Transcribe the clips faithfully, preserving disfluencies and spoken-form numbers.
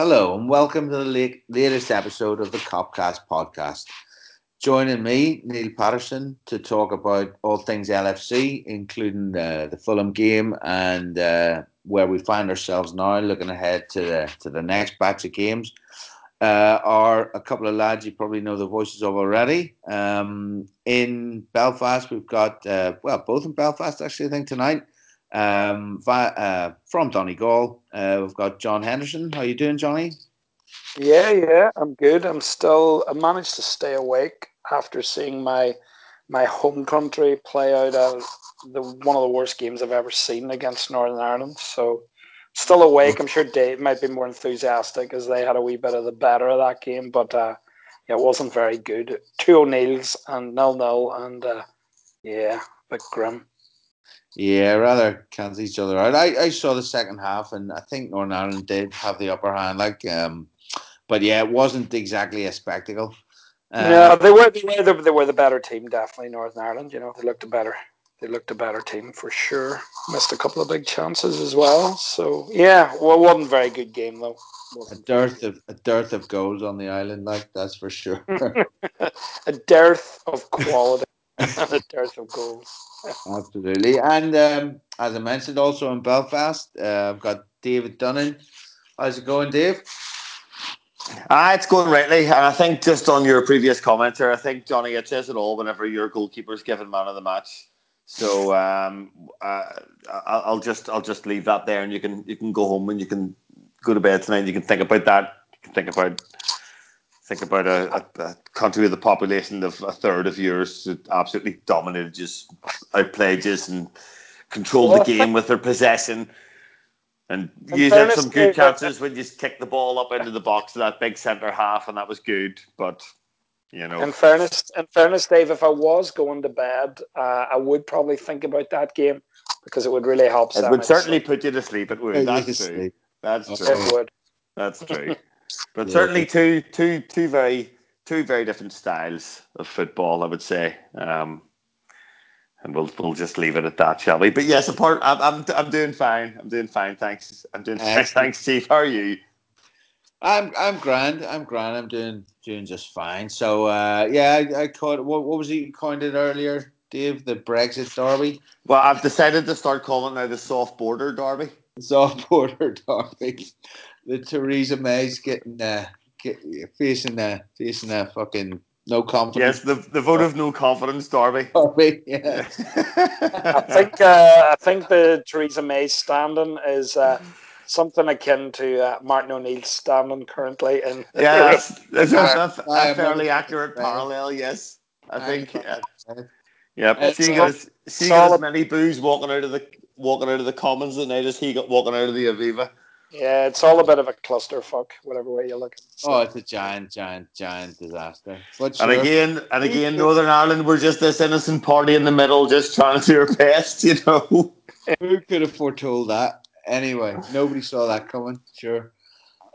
Hello and welcome to the latest episode of the Copcast podcast. Joining me, Neil Patterson, to talk about all things L F C, including uh, the Fulham game and uh, where we find ourselves now, looking ahead to the, to the next batch of games, uh, are a couple of lads you probably know the voices of already. Um, in Belfast, we've got, uh, well, both in Belfast actually, I think, tonight. Um, via, uh, from Donegal, uh, we've got John Henderson. How you doing, Johnny? Yeah, yeah, I'm good. I'm still. I managed to stay awake after seeing my my home country play out a, the one of the worst games I've ever seen against Northern Ireland. So, still awake. I'm sure Dave might be more enthusiastic as they had a wee bit of the better of that game, but uh, yeah, it wasn't very good. Two O'Neills and nil nil, and uh, yeah, a bit grim. Yeah, rather cancel each other out. I, I saw the second half, and I think Northern Ireland did have the upper hand. Like, um, but yeah, it wasn't exactly a spectacle. Uh, no, they were they were they were the better team, definitely. Northern Ireland, you know, they looked a better they looked a better team for sure. Missed a couple of big chances as well. So yeah, well, it wasn't a very good game though. A dearth of a dearth of goals on the island, like that's for sure. A dearth of quality. And a dearth of goals. Absolutely. And um, as I mentioned, also in Belfast, uh, I've got David Dunning. How's it going, Dave? Ah, it's going rightly. And I think just on your previous comment there, I think, Johnny, it says it all whenever your goalkeeper's given man of the match. So um, uh, I'll just I'll just leave that there, and you can you can go home and you can go to bed tonight. And you can think about that. You can think about. Think about a, a, a country with a population of a third of yours that absolutely dominated, just outplayed us and controlled the game with their possession. And you had some good chances when you kicked the ball up into the box of that big centre half, and that was good. But you know, in fairness, in fairness, Dave, if I was going to bed, uh, I would probably think about that game because it would really help. It would certainly put you to sleep. It would. That's true. That's true. It would. That's true. But yeah, certainly two, two, two very, two very different styles of football, I would say, um, and we'll we'll just leave it at that, shall we? But yes, apart, I'm I'm I'm doing fine. I'm doing fine. Thanks. I'm doing fine. Thanks, Chief. How are you? I'm I'm grand. I'm grand. I'm doing doing just fine. So uh, yeah, I, I caught what what was he coined it earlier, Dave? The Brexit derby. Well, I've decided to start calling it now the soft border derby. Soft border derby. The Theresa May's getting uh, get, facing a facing a fucking no confidence. Yes, the the vote of no confidence derby. Derby, yeah. I think uh, I think the Theresa May standing is uh, something akin to uh, Martin O'Neill's standing currently. In yeah, that's, that's, that's a, a fairly accurate parallel. Yes, I think. Uh, yeah, but seeing as seeing as many boos walking out of the walking out of the Commons tonight as he got walking out of the Aviva. Yeah, it's all a bit of a clusterfuck, whatever way you look at it. So. Oh, it's a giant, giant, giant disaster. But sure. And again, and again, Northern Ireland were just this innocent party in the middle, just trying to do our best, you know. Who could have foretold that? Anyway, nobody saw that coming, sure.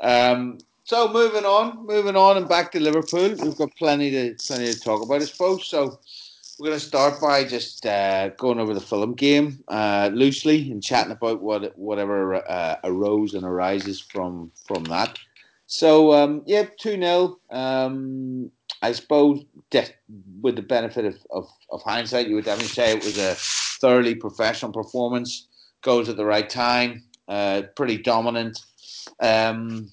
Um, so moving on, moving on, and back to Liverpool. We've got plenty to plenty to talk about, I suppose. So we're going to start by just uh, going over the Fulham game uh, loosely and chatting about what whatever uh, arose and arises from from that. So um, yeah, two nil. Um, I suppose de- with the benefit of, of, of hindsight, you would definitely say it was a thoroughly professional performance. Goals at the right time. Uh, pretty dominant. Um,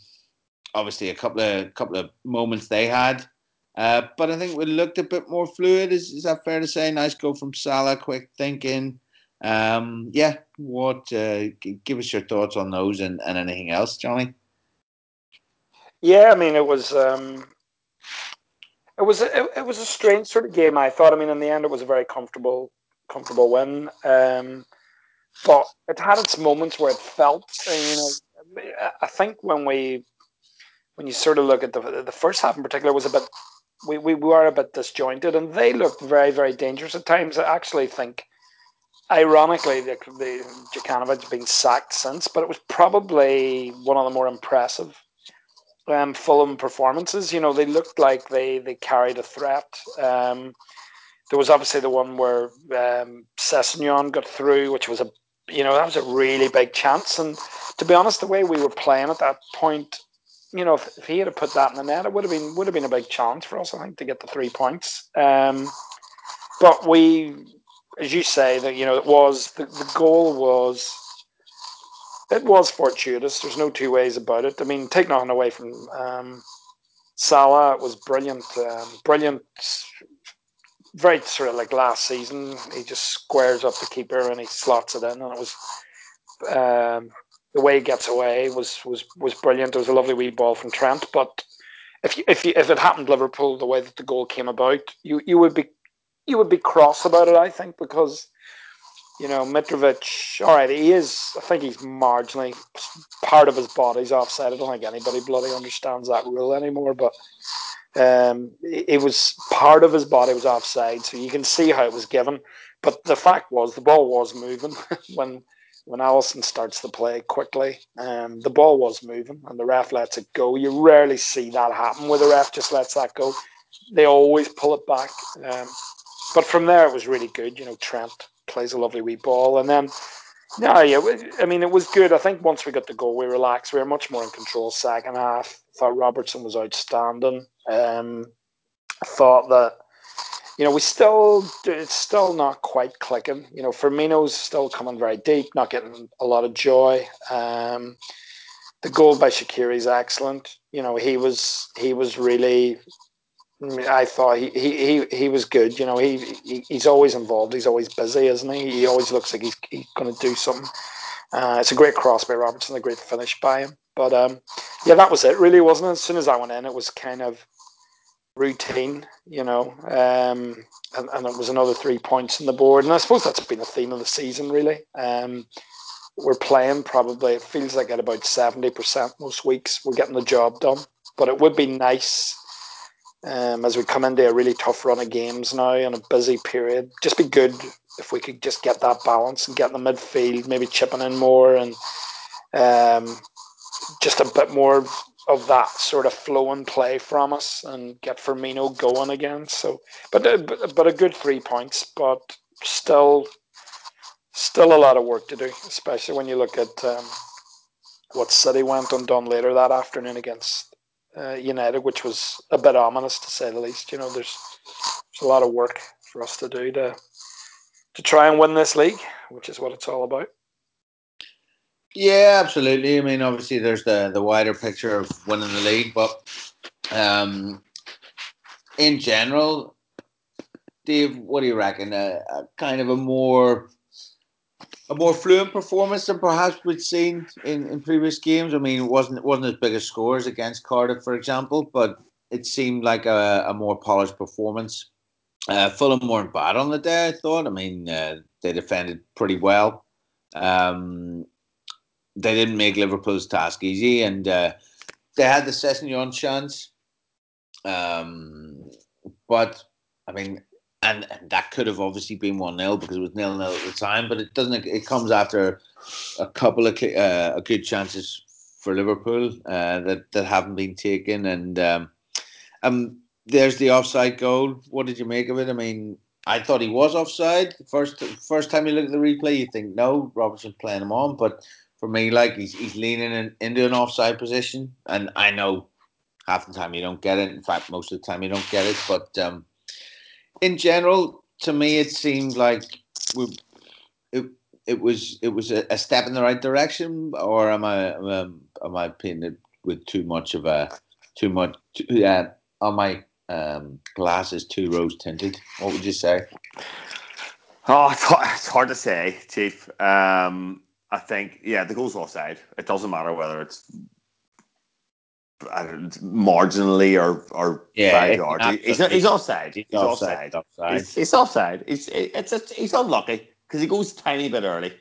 obviously, a couple of couple of moments they had. Uh, but I think we looked a bit more fluid. Is is that fair to say? Nice goal from Salah, quick thinking. Um, yeah, what? Uh, give us your thoughts on those and, and anything else, Johnny. Yeah, I mean, it was um, it was it, it was a strange sort of game. I thought. I mean, in the end, it was a very comfortable comfortable win. Um, but it had its moments where it felt. You know, I think when we when you sort of look at the the first half in particular was a bit. We, we were a bit disjointed, and they looked very, very dangerous at times. I actually think, ironically, the, the Djukanovic been sacked since, but it was probably one of the more impressive um, Fulham performances. You know, they looked like they, they carried a threat. Um, there was obviously the one where um, Sessegnon got through, which was a, you know, that was a really big chance. And to be honest, the way we were playing at that point, you know, if, if he had put that in the net, it would have been would have been a big chance for us, I think, to get the three points. Um, but we, as you say, that you know, it was the, the goal was it was fortuitous. There's no two ways about it. I mean, take nothing away from um, Salah. It was brilliant, um, brilliant. Very sort of like last season, he just squares up the keeper and he slots it in, and it was um, the way he gets away was was was brilliant. It was a lovely wee ball from Trent, but if you, if you, if it happened Liverpool the way that the goal came about, you you would be you would be cross about it, I think, because you know Mitrovic. All right, he is. I think he's marginally part of his body's offside. I don't think anybody bloody understands that rule anymore, but. Um, it was part of his body was offside, so you can see how it was given. But the fact was, the ball was moving when when Alisson starts the play quickly. Um, the ball was moving, and the ref lets it go. You rarely see that happen where the ref just lets that go. They always pull it back. Um, but from there, it was really good. You know, Trent plays a lovely wee ball, and then no, yeah, I mean, it was good. I think once we got the goal, we relaxed. We were much more in control second half. I thought Robertson was outstanding. Um, I thought that, you know, we still, it's still not quite clicking. You know, Firmino's still coming very deep, not getting a lot of joy. Um, the goal by Shaqiri is excellent. You know, he was, he was really, I thought he, he, he, he was good. You know, he, he he's always involved. He's always busy, isn't he? He always looks like he's, he's going to do something. Uh, it's a great cross by Robertson, a great finish by him. But, um, yeah, that was it, really, wasn't it? As soon as that went in, it was kind of routine, you know, um, and, and it was another three points on the board. And I suppose that's been a theme of the season, really. Um, we're playing probably, it feels like at about seventy percent most weeks. We're getting the job done. But it would be nice um, as we come into a really tough run of games now and a busy period. Just be good if we could just get that balance and get in the midfield, maybe chipping in more and... Um, just a bit more of that sort of flow and play from us and get Firmino going again. So, but but a good three points, but still still a lot of work to do, especially when you look at um, what City went and done later that afternoon against uh, United, which was a bit ominous to say the least. You know, there's, there's a lot of work for us to do to to try and win this league, which is what it's all about. Yeah, absolutely. I mean, obviously, there's the, the wider picture of winning the league, but um, in general, Dave, what do you reckon? A, a kind of a more a more fluent performance than perhaps we'd seen in, in previous games. I mean, it wasn't it wasn't as big as scores against Cardiff, for example, but it seemed like a, a more polished performance. Uh, Fulham weren't bad on the day, I thought. I mean, uh, they defended pretty well. Um, They didn't make Liverpool's task easy, and uh, they had the Sessegnon chance. Um, but I mean, and that could have obviously been one nil because it was nil nil at the time. But it doesn't. It comes after a couple of uh, good chances for Liverpool uh, that that haven't been taken, and um, um, there's the offside goal. What did you make of it? I mean, I thought he was offside. First, first time you look at the replay, you think no, Robertson's playing him on, but for me, like, he's, he's leaning in, into an offside position. And I know half the time you don't get it. In fact, most of the time you don't get it. But um, in general, to me, it seemed like we, it it was it was a, a step in the right direction. Or am I um, am I painted with too much of a too much? Yeah, uh, are my um, glasses too rose tinted? What would you say? Oh, it's hard, it's hard to say, Chief. Um, I think, yeah, the goal's offside. It doesn't matter whether it's, I don't know, it's marginally or or yeah, by yard. He's, he's, he's offside. He's, he's offside. offside. He's, he's offside. He's it's, it's he's unlucky because he goes a tiny bit early,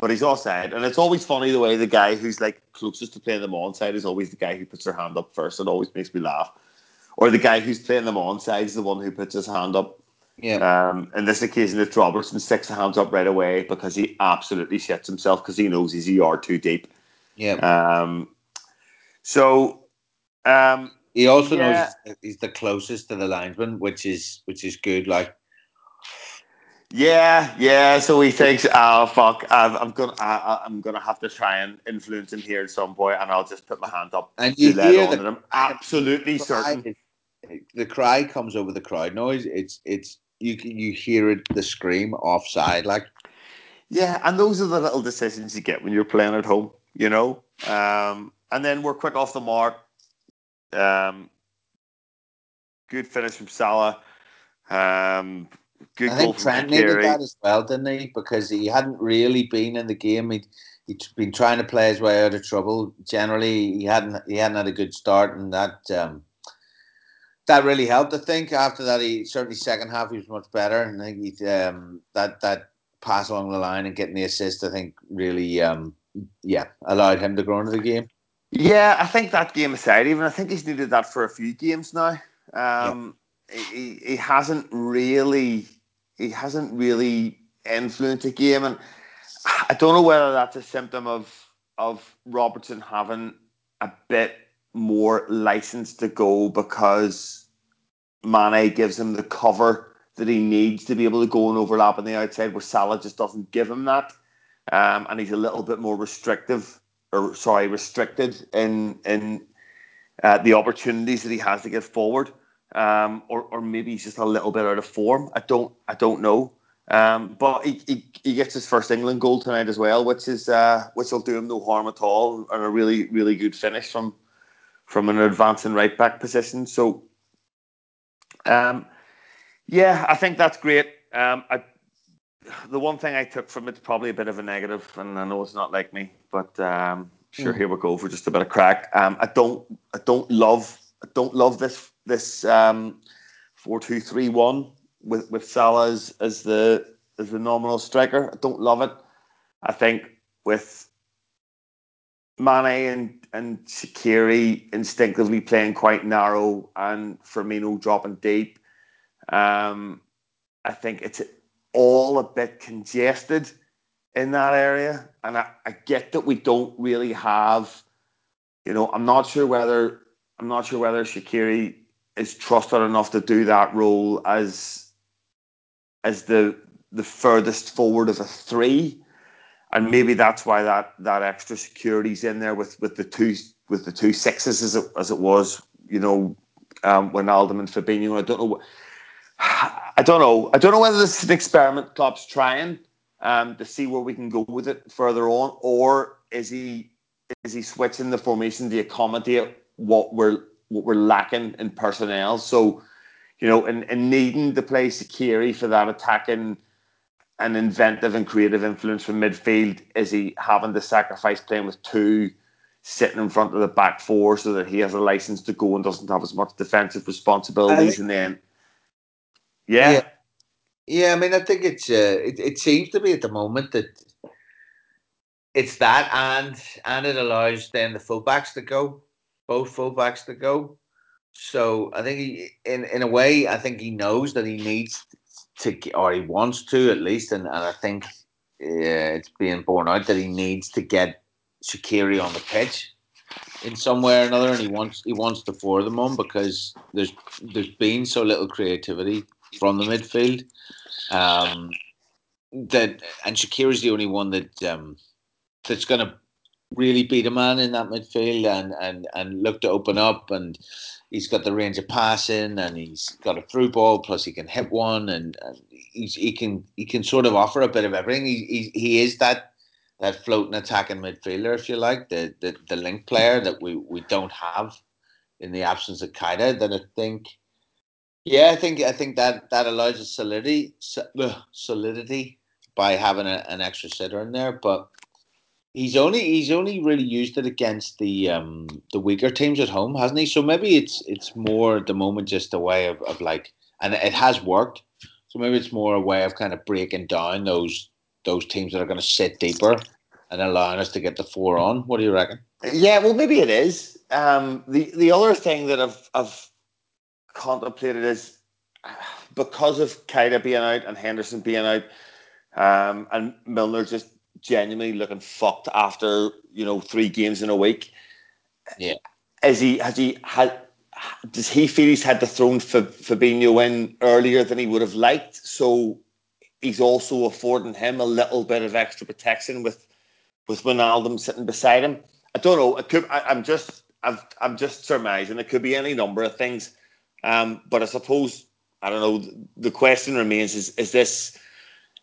but he's offside. And it's always funny the way the guy who's like closest to playing them onside is always the guy who puts their hand up first. It always makes me laugh. Or the guy who's playing them onside is the one who puts his hand up. Yeah. Um, and this occasion, it's Robertson sticks the hands up right away because he absolutely shits himself because he knows he's a yard too deep. Yeah. Um. So, um, he also yeah. knows he's the closest to the linesman, which is which is good. Like, Yeah, yeah. So he thinks, "Oh fuck, I've, I'm gonna, I, I'm gonna have to try and influence him here at some point, and I'll just put my hand up." And you hear the, him. Absolutely the cry, certain. The cry comes over the crowd noise. It's, it's you, you hear it, the scream offside, like. Yeah, and those are the little decisions you get when you're playing at home, you know. Um, and then we're quick off the mark. Um, good finish from Salah. Um. Good I think Trent needed that as well, didn't he? Because he hadn't really been in the game. He'd, he'd been trying to play his way out of trouble. Generally, he hadn't he hadn't had a good start, and that um, that really helped. I think after that, he certainly second half he was much better, and I think he um, that that pass along the line and getting the assist, I think, really um, yeah allowed him to grow into the game. Yeah, I think that game aside, even I think he's needed that for a few games now. Um, yeah. he, he hasn't really. He hasn't really influenced the game, and I don't know whether that's a symptom of of Robertson having a bit more license to go because Mane gives him the cover that he needs to be able to go and overlap on the outside, where Salah just doesn't give him that, um, and he's a little bit more restrictive, or sorry, restricted in in uh, the opportunities that he has to get forward. Um, or, or maybe he's just a little bit out of form. I don't, I don't know. Um, but he, he, he gets his first England goal tonight as well, which is uh, which will do him no harm at all, and a really, really good finish from from an advancing right back position. So, um, yeah, I think that's great. Um, I, the one thing I took from it's probably a bit of a negative, and I know it's not like me, but um, sure, mm. here we go for just a bit of crack. Um, I don't, I don't love, I don't love this. This um, four two three one with with Salah as, as the as the nominal striker. I don't love it. I think with Mane and and Shaqiri instinctively playing quite narrow and Firmino dropping deep, um, I think it's all a bit congested in that area. And I, I get that we don't really have, you know, I'm not sure whether I'm not sure whether Shaqiri is trusted enough to do that role as as the the furthest forward of a three, and maybe that's why that that extra security's in there with with the two with the two sixes as it as it was, you know, um, Wijnaldum and Fabinho. I don't know. I don't know. I don't know whether this is an experiment Klopp's trying um, to see where we can go with it further on, or is he is he switching the formation to accommodate what we're what we're lacking in personnel. So, you know, and, and needing to play Shaqiri for that attacking and inventive and creative influence from midfield, is he having to sacrifice playing with two sitting in front of the back four so that he has a license to go and doesn't have as much defensive responsibilities? And then, yeah. yeah, yeah. I mean, I think it's uh, it, it seems to be at the moment that it's that, and and it allows then the fullbacks to go. Both fullbacks to go, so I think he, in in a way, I think he knows that he needs to, or he wants to at least, and, and I think yeah, it's being borne out that he needs to get Shaqiri on the pitch in some way or another, and he wants he wants to pour them on because there's there's been so little creativity from the midfield, um, that and Shaqiri's the only one that um, that's going to really beat a man in that midfield and, and, and look to open up, and he's got the range of passing, and he's got a through ball, plus he can hit one, and, and he's, he can he can sort of offer a bit of everything. He he, he is that that floating attacking midfielder, if you like, the, the, the link player that we, we don't have in the absence of Keïta. That I think, yeah, I think I think that, that allows a solidity solidity by having a, an extra sitter in there, but. He's only he's only really used it against the um, the weaker teams at home, hasn't he? So maybe it's it's more at the moment just a way of, of like, and it has worked. So maybe it's more a way of kind of breaking down those those teams that are going to sit deeper and allowing us to get the four on. What do you reckon? Yeah, well, maybe it is. Um, the the other thing that I've I've contemplated is because of Keïta being out and Henderson being out, um, and Milner just. Genuinely looking fucked after, you know, three games in a week. Yeah, is he? Has he? Had, does he feel he's had to throw Fabinho in earlier than he would have liked? So he's also affording him a little bit of extra protection with with Wijnaldum sitting beside him. I don't know. It could, I, I'm just I've, I'm just surmising. It could be any number of things. Um, but I suppose I don't know. The question remains: is is this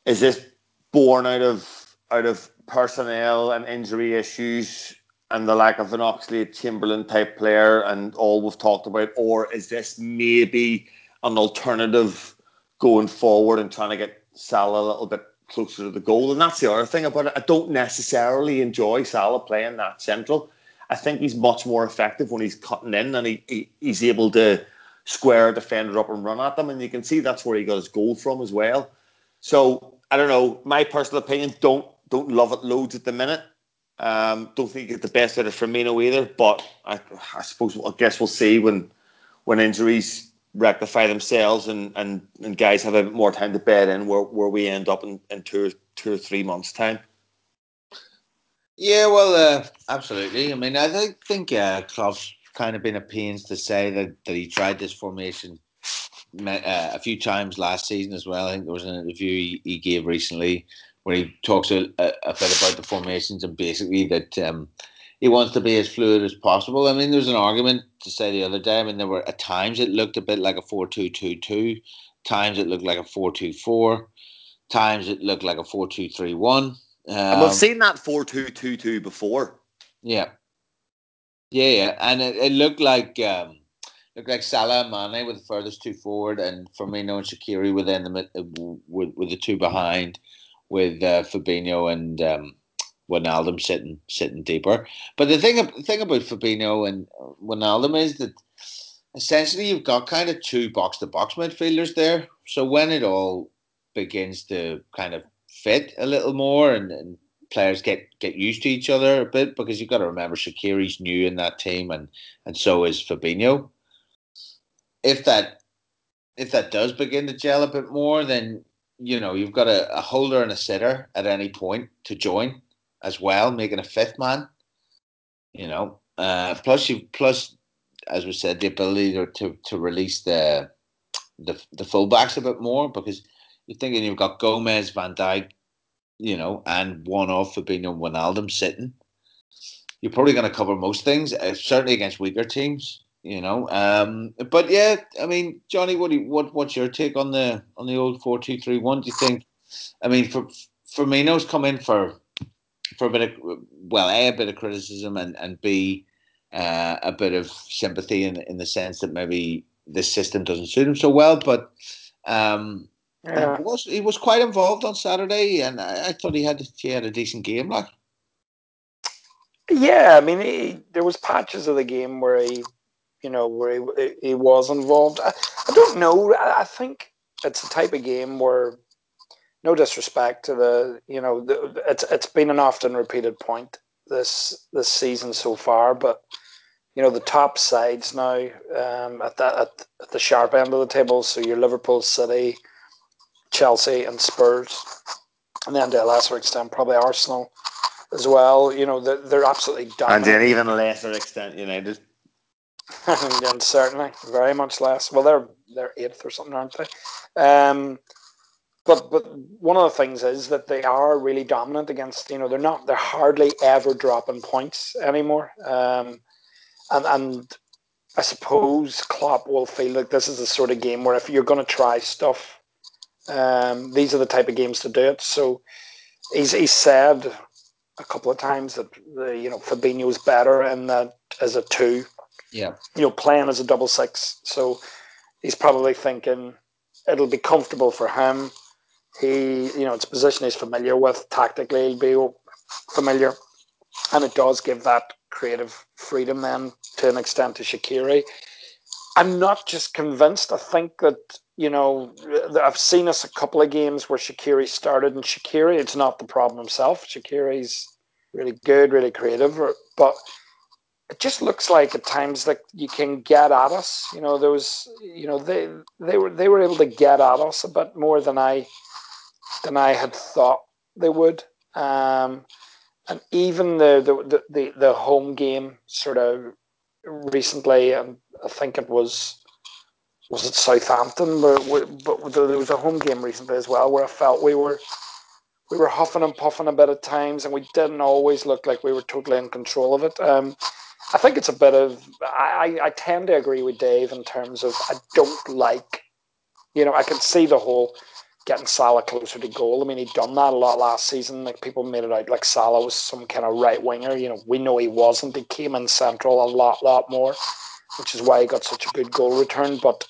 is this born out of out of personnel and injury issues and the lack of an Oxlade-Chamberlain type player and all we've talked about, or is this maybe an alternative going forward and trying to get Salah a little bit closer to the goal? And that's the other thing about it. I don't necessarily enjoy Salah playing that central. I think he's much more effective when he's cutting in and he, he he's able to square a defender up and run at them. And you can see that's where he got his goal from as well. So I don't know. My personal opinion, don't don't love it loads at the minute. Um, don't think you get the best out of Firmino either. But I, I suppose I guess we'll see when when injuries rectify themselves and, and, and guys have a bit more time to bed in where, where we end up in, in two, two or three months' time. Yeah, well, uh, absolutely. I mean, I think, think uh, Klopp's kind of been at pains to say that, that he tried this formation uh, a few times last season as well. I think there was an interview he, he gave recently where he talks a, a, a bit about the formations and basically that um, he wants to be as fluid as possible. I mean, there was an argument to say the other day. I mean, there were at times it looked a bit like a four two two two, times it looked like a four two four, times it looked like a four two three one. Um, and we've seen that four two two two before. Yeah, yeah, yeah, and it, it looked like um, looked like Salah and Mane were the furthest two forward, and Firmino and Shaqiri were then the with, with the two behind, with uh, Fabinho and um, Wijnaldum sitting sitting deeper. But the thing the thing about Fabinho and Wijnaldum is that essentially you've got kind of two box to box midfielders there. So when it all begins to kind of fit a little more and, and players get, get used to each other a bit, because you've got to remember Shaqiri's new in that team and, and so is Fabinho. If that if that does begin to gel a bit more, then you know you've got a, a holder and a sitter at any point to join as well, making a fifth man. You know, uh, plus you plus as we said, the ability to to, to release the, the the fullbacks a bit more, because you're thinking you've got Gomez, Van Dijk, you know, and one off Fabinho and Wijnaldum sitting. You're probably going to cover most things, uh, certainly against weaker teams, you know. Um, but yeah, I mean, Johnny, what do you, what what's your take on the on the old four two three one? Do you think? I mean, for Firmino's come in for for a bit of well, a, a bit of criticism and and b uh, a bit of sympathy in in the sense that maybe the system doesn't suit him so well, but. Um, Yeah. He, was, he was quite involved on Saturday, and I, I thought he had he had a decent game, like. Yeah, I mean, he, there was patches of the game where he, you know, where he he was involved. I, I don't know. I, I think it's the type of game where, no disrespect to the, you know, the, it's it's been an often repeated point this this season so far, but you know, the top sides now um, at that at, at the sharp end of the table. So your Liverpool, City, Chelsea and Spurs, and then to a lesser extent probably Arsenal as well. You know, they're, they're absolutely dominant. And to an even lesser extent United. and, and certainly, very much less. Well, they're they're eighth or something, aren't they? Um, but but one of the things is that they are really dominant against. You know, they're not. They're hardly ever dropping points anymore. Um, and and I suppose Klopp will feel like this is the sort of game where if you're going to try stuff. Um, these are the type of games to do it. So he's he's said a couple of times that the, you know, Fabinho's better and that as a two, yeah, you know, playing as a double six. So he's probably thinking it'll be comfortable for him. He, you know, it's a position he's familiar with tactically. He'll be familiar, and it does give that creative freedom then to an extent to Shaqiri. I'm not just convinced. I think that. You know, I've seen us a couple of games where Shaqiri started, and Shaqiri, it's not the problem himself. Shaqiri's really good, really creative, but it just looks like at times that you can get at us. You know, there was, you know, they they were they were able to get at us a bit more than I than I had thought they would. Um, and even the the the the home game sort of recently, and I think it was. was it Southampton? But, we, but there was a home game recently as well where I felt we were we were huffing and puffing a bit at times, and we didn't always look like we were totally in control of it. Um, I think it's a bit of I, I tend to agree with Dave in terms of I don't like, you know, I can see the whole getting Salah closer to goal. I mean, he'd done that a lot last season. Like, people made it out like Salah was some kind of right winger. You know, we know he wasn't. He came in central a lot, lot more, which is why he got such a good goal return. But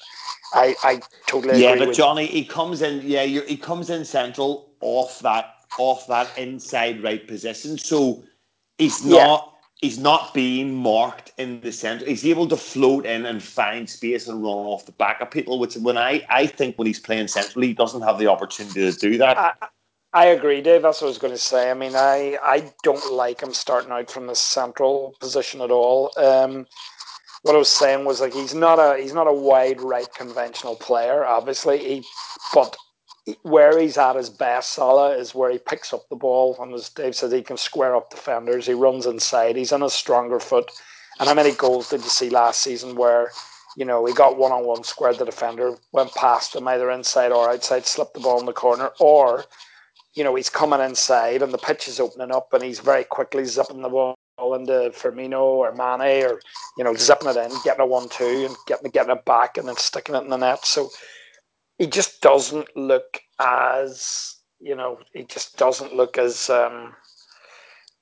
I, I totally yeah, agree. Yeah, but Johnny, he comes in. Yeah, you're, he comes in central off that off that inside right position. So he's not. Yeah. He's not being marked in the centre. He's able to float in and find space and run off the back of people, which when I, I think when he's playing centrally, he doesn't have the opportunity to do that. I, I agree, Dave. That's what I was going to say. I mean, I, I don't like him starting out from the central position at all. Um, what I was saying was, like, he's not a he's not a wide right conventional player, obviously. He, but where he's at his best, Salah, is where he picks up the ball, and as Dave says, he can square up defenders, he runs inside, he's on his stronger foot. And how many goals did you see last season where, you know, he got one-on-one, squared the defender, went past him either inside or outside, slipped the ball in the corner, or, you know, he's coming inside and the pitch is opening up and he's very quickly zipping the ball into Firmino or Mane, or, you know, zipping it in, getting a one-two and getting, getting it back and then sticking it in the net. So he just doesn't look as, you know, he just doesn't look as, um,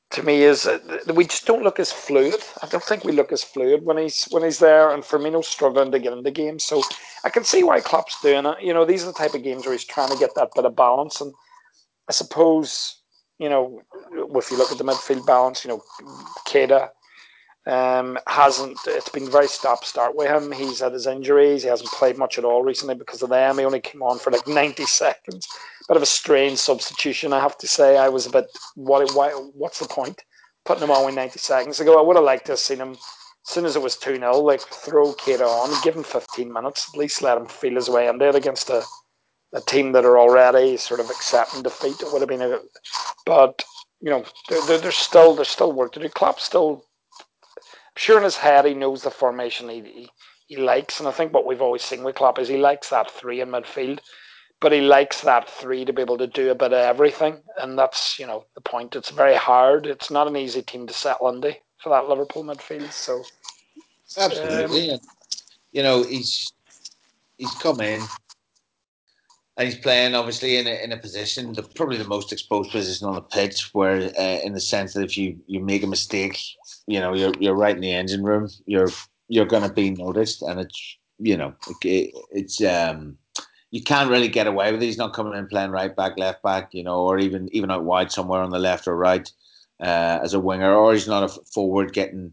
to me, as, uh, we just don't look as fluid. I don't think we look as fluid when he's when he's there, and Firmino's struggling to get into games. So I can see why Klopp's doing it. You know, these are the type of games where he's trying to get that bit of balance. And I suppose, you know, if you look at the midfield balance, you know, Keïta, Um, hasn't it's been very stop start with him. He's had his injuries, he hasn't played much at all recently because of them. He only came on for like ninety seconds. Bit of a strange substitution, I have to say. I was a bit, what, why, what's the point putting him on with ninety seconds ago? I would have liked to have seen him, as soon as it was two nil, like throw Keïta on, give him fifteen minutes, at least let him feel his way into it against a, a team that are already sort of accepting defeat. It would have been a, but you know, there, there's still there's still work to do. Klopp still, sure, in his head, he knows the formation he, he he likes, and I think what we've always seen with Klopp is he likes that three in midfield, but he likes that three to be able to do a bit of everything, and that's, you know, the point. It's very hard. It's not an easy team to settle into for that Liverpool midfield. So absolutely, um, you know, he's he's come in and he's playing obviously in a, in a position, the, probably the most exposed position on the pitch, where uh, in the sense that if you, you make a mistake, you know, you're you're right in the engine room. You're you're going to be noticed, and it's, you know, it, it's um you can't really get away with it. He's not coming in playing right back, left back, you know, or even even out wide somewhere on the left or right uh, as a winger, or he's not a forward getting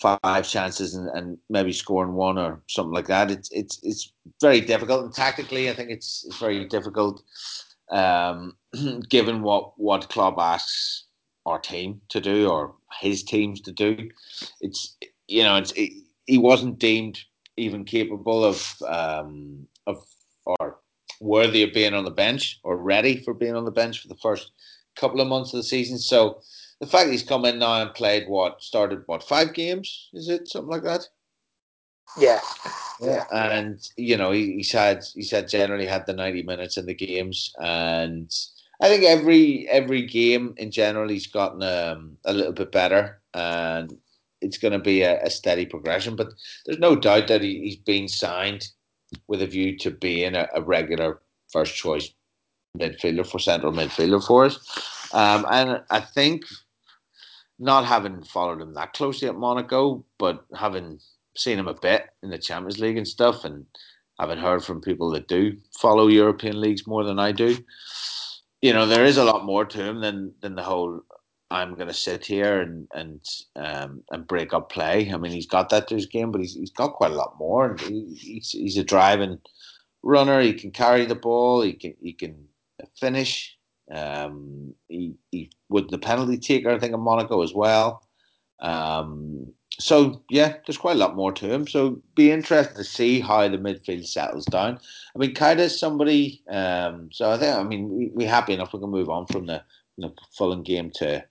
five chances and, and maybe scoring one or something like that. It's it's it's very difficult, and tactically, I think it's it's very difficult, um, given what what Klopp asks our team to do, or his teams to do. It's, you know, it's, it, he wasn't deemed even capable of um, of or worthy of being on the bench or ready for being on the bench for the first couple of months of the season. So the fact that he's come in now and played what started what five games, is it something like that? Yeah, yeah. And you know, he, he's had he's had generally had the ninety minutes in the games, and I think every every game in general he's gotten um, a little bit better, and it's going to be a, a steady progression. But there's no doubt that he, he's been signed with a view to being a, a regular first choice midfielder for central midfielder for us. Um, and I think, not having followed him that closely at Monaco, but having seen him a bit in the Champions League and stuff, and having heard from people that do follow European leagues more than I do, you know, there is a lot more to him than, than the whole I'm going to sit here and and um, and break up play. I mean, he's got that to his game, but he's he's got quite a lot more. And he, he's he's a driving runner. He can carry the ball. He can he can finish. Um, he he was the penalty taker, I think, in Monaco as well. Um, so yeah, there's quite a lot more to him. So be interested to see how the midfield settles down. I mean, Keïta is somebody. Um, so I think, I mean, we, we're happy enough. We can move on from the, from the Fulham game to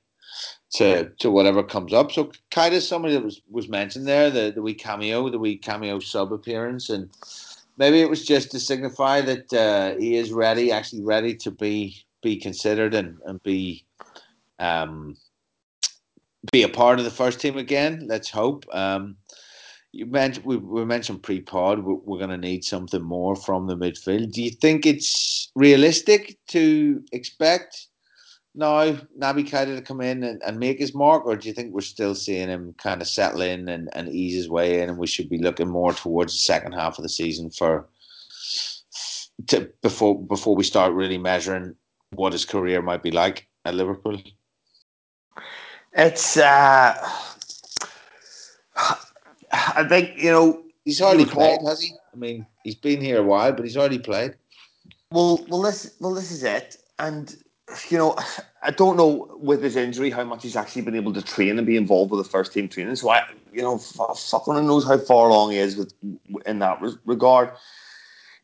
to to whatever comes up. So Keïta is somebody that was, was mentioned there. The the wee cameo, the wee cameo sub appearance, and maybe it was just to signify that uh, he is ready, actually ready to be be considered and and be um, be a part of the first team again. Let's hope. Um, you mentioned we, we mentioned pre-pod. We're, we're going to need something more from the midfield. Do you think it's realistic to expect now Naby Keïta to come in and, and make his mark, or do you think we're still seeing him kind of settle in and, and ease his way in, and we should be looking more towards the second half of the season for to, before before we start really measuring what his career might be like at Liverpool? It's, uh, I think, you know... He's already he played, played, has he? I mean, he's been here a while, but he's already played. Well, well, this, well, this is it. And, you know, I don't know with his injury how much he's actually been able to train and be involved with the first team training. So, I, you know, fucking knows how far along he is with, in that regard.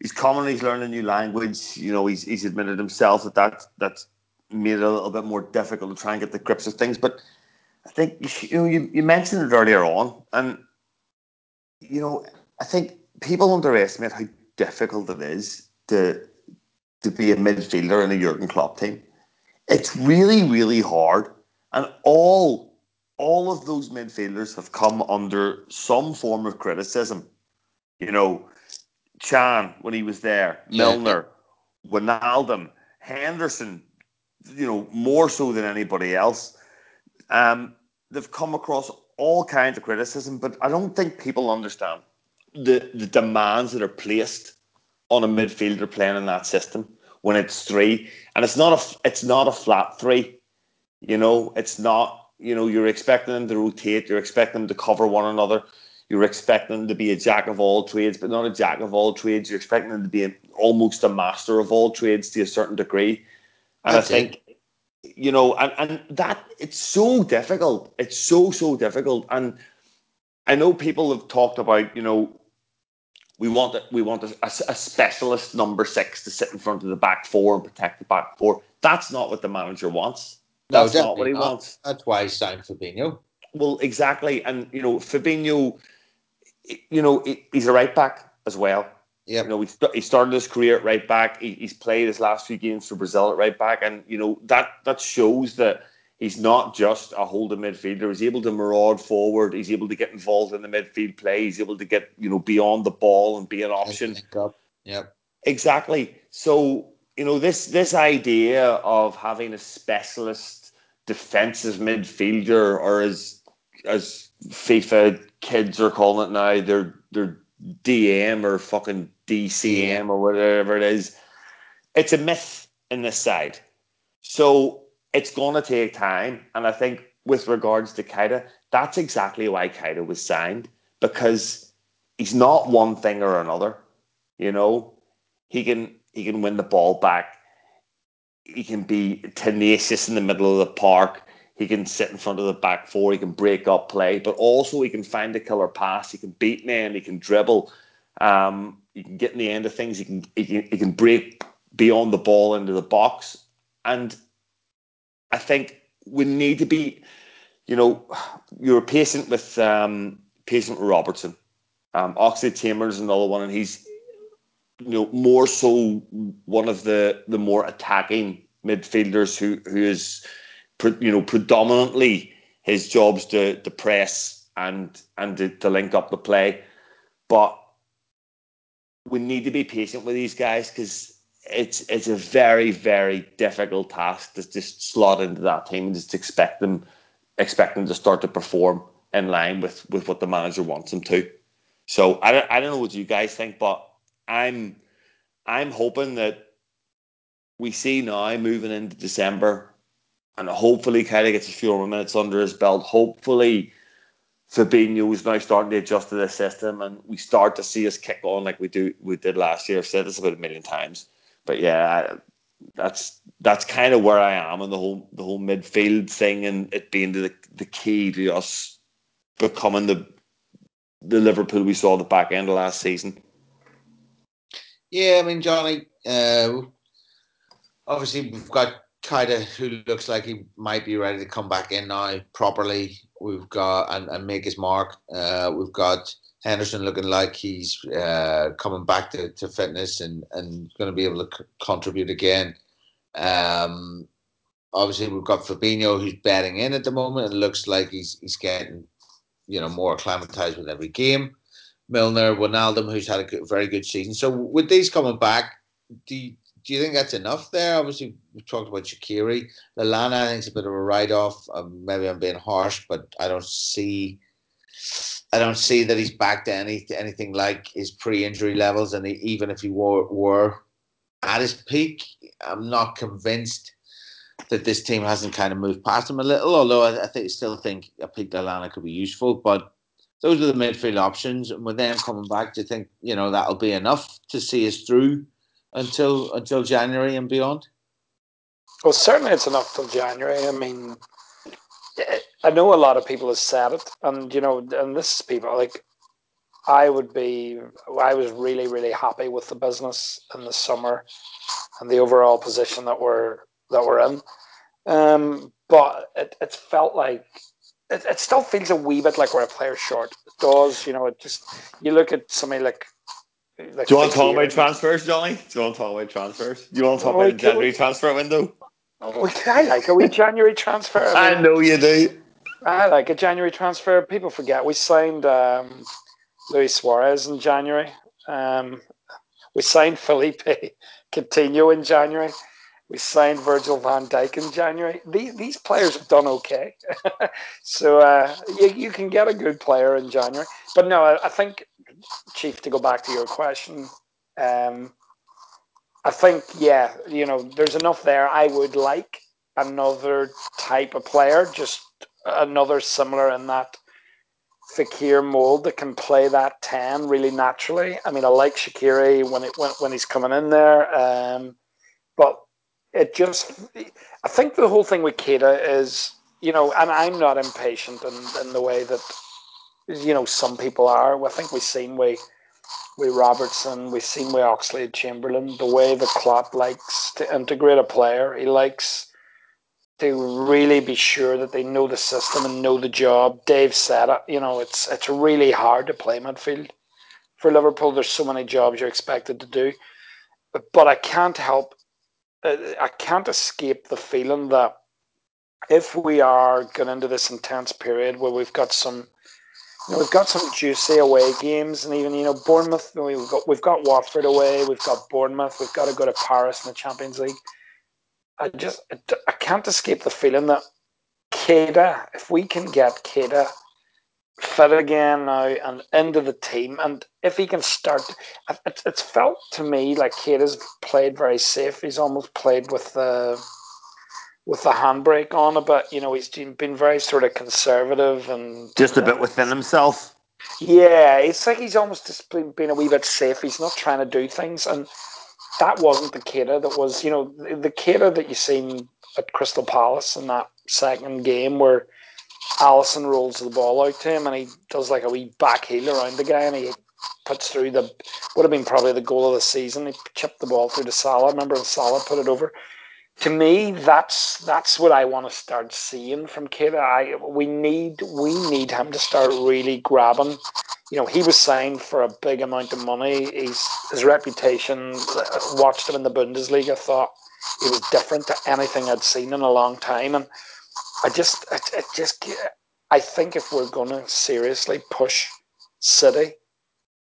He's coming, he's learning a new language. You know, he's he's admitted himself that, that that's made it a little bit more difficult to try and get the grips of things. But I think, you know, you, you mentioned it earlier on, and, you know, I think people underestimate how difficult it is to to be a midfielder in a Jurgen Klopp team. It's really, really hard, and all all of those midfielders have come under some form of criticism. You know, Chan when he was there, Milner, yeah. Wijnaldum, Henderson, you know, more so than anybody else. Um, they've come across all kinds of criticism, but I don't think people understand the, the demands that are placed on a midfielder playing in that system when it's three. And it's not a, it's not a flat three. You know, it's not, you know, you're expecting them to rotate, you're expecting them to cover one another, you're expecting them to be a jack of all trades, but not a jack of all trades. You're expecting them to be a, almost a master of all trades to a certain degree. And That's I think, it. you know, and, and that, it's so difficult. It's so, so difficult. And I know people have talked about, you know, we want a, we want a, a, a specialist number six to sit in front of the back four and protect the back four. That's not what the manager wants. That's no, not what he not. wants. That's why he signed Fabinho. Well, exactly. And, you know, Fabinho, you know, he's a right back as well. Yeah, you know, he started his career at right back. He, he's played his last few games for Brazil at right back, and you know that that shows that he's not just a holding midfielder. He's able to maraud forward. He's able to get involved in the midfield play. He's able to get, you know, beyond the ball and be an option. Yeah, exactly. So, you know, this this idea of having a specialist defensive midfielder, or as as FIFA kids are calling it now, they're they're. D M or fucking D C M or whatever it is. It's a myth in this side. So it's going to take time. And I think with regards to Keïta, that's exactly why Keïta was signed, because he's not one thing or another. You know, he can, he can win the ball back. He can be tenacious in the middle of the park. He can sit in front of the back four. He can break up play, but also he can find a killer pass. He can beat men. He can dribble. Um, he can get in the end of things. He can, he can he can break beyond the ball into the box. And I think we need to be, you know, you were patient with um, patient with Robertson. Um, Oxlade-Chamberlain is another one, and he's, you know, more so one of the the more attacking midfielders who who is. You know, predominantly his job's to, to press and and to, to link up the play, but we need to be patient with these guys because it's it's a very, very difficult task to just slot into that team and just expect them expect them to start to perform in line with, with what the manager wants them to. So I don't I don't know what you guys think, but I'm I'm hoping that we see now moving into December. And hopefully Keïta gets a few more minutes under his belt. Hopefully Fabinho is now starting to adjust to this system and we start to see us kick on like we do we did last year. I've said this about a million times. But yeah, that's that's kind of where I am on the whole the whole midfield thing and it being the the key to us becoming the the Liverpool we saw at the back end of last season. Yeah, I mean, Johnny, uh, obviously we've got Keïta, who looks like he might be ready to come back in now properly. We've got and, and make his mark. Uh, we've got Henderson looking like he's uh, coming back to, to fitness and, and going to be able to c- contribute again. Um, obviously, we've got Fabinho, who's batting in at the moment, and looks like he's he's getting, you know, more acclimatized with every game. Milner, Wijnaldum, who's had a good, very good season. So with these coming back, do you, do you think that's enough there? Obviously, we've talked about Shaqiri. Lallana, I think, is a bit of a write-off. Um, maybe I'm being harsh, but I don't see... I don't see that he's back to any, anything like his pre-injury levels. And he, even if he were, were at his peak, I'm not convinced that this team hasn't kind of moved past him a little, although I, I think, still think a peak Lallana could be useful. But those are the midfield options. And with them coming back, do you think, you know, that'll be enough to see us through until until January and beyond? Well, certainly it's enough till January. I mean... I know a lot of people have said it, and you know, and this is people like I would be. I was really, really happy with the business in the summer and the overall position that we're that we're in. Um, but it, it felt like it, it still feels a wee bit like we're a player short. It does, you know. It just you look at somebody like. like Do you want to talk about transfers, Johnny? Do you want to talk about transfers? Do you want to talk oh, about the January we... transfer window? I like a wee January transfer. I, mean, I know you do. I like a January transfer. People forget we signed um, Luis Suarez in January. Um, we signed Felipe Coutinho in January. We signed Virgil van Dijk in January. These these players have done okay. so uh, you, you can get a good player in January. But no, I, I think, Chief, to go back to your question, um, I think, yeah, you know, there's enough there. I would like another type of player, just another similar in that Fekir mold that can play that ten really naturally. I mean, I like Shaqiri when it when, when he's coming in there, um, but it just, I think the whole thing with Keïta is, you know, and I'm not impatient in, in the way that, you know, some people are. I think we've seen we. with Robertson, we've seen with Oxlade-Chamberlain, the way that Klopp likes to integrate a player. He likes to really be sure that they know the system and know the job. Dave said it. You know, it's it's really hard to play midfield. For Liverpool, there's so many jobs you're expected to do. But I can't help, I can't escape the feeling that if we are going into this intense period where we've got some You know, we've got some juicy away games, and even you know Bournemouth. We've got we've got Watford away. We've got Bournemouth. We've got to go to Paris in the Champions League. I just I can't escape the feeling that Keïta, if we can get Keïta fit again now and into the team, and if he can start, it's it's felt to me like Keïta's played very safe. He's almost played with the with the handbrake on a bit. You know, he's been very sort of conservative and... Just a bit within himself. Yeah, it's like he's almost just been, been a wee bit safe. He's not trying to do things. And that wasn't the Keïta that was, you know, the Keïta that you seen at Crystal Palace in that second game where Alisson rolls the ball out to him and he does like a wee back heel around the guy and he puts through the... Would have been probably the goal of the season. He chipped the ball through to Salah. I remember when Salah put it over... To me, that's that's what I want to start seeing from Keïta. I we need we need him to start really grabbing. You know, he was signed for a big amount of money. He's, his reputation. Watched him in the Bundesliga. I thought he was different to anything I'd seen in a long time. And I just, I, I just, I think if we're going to seriously push City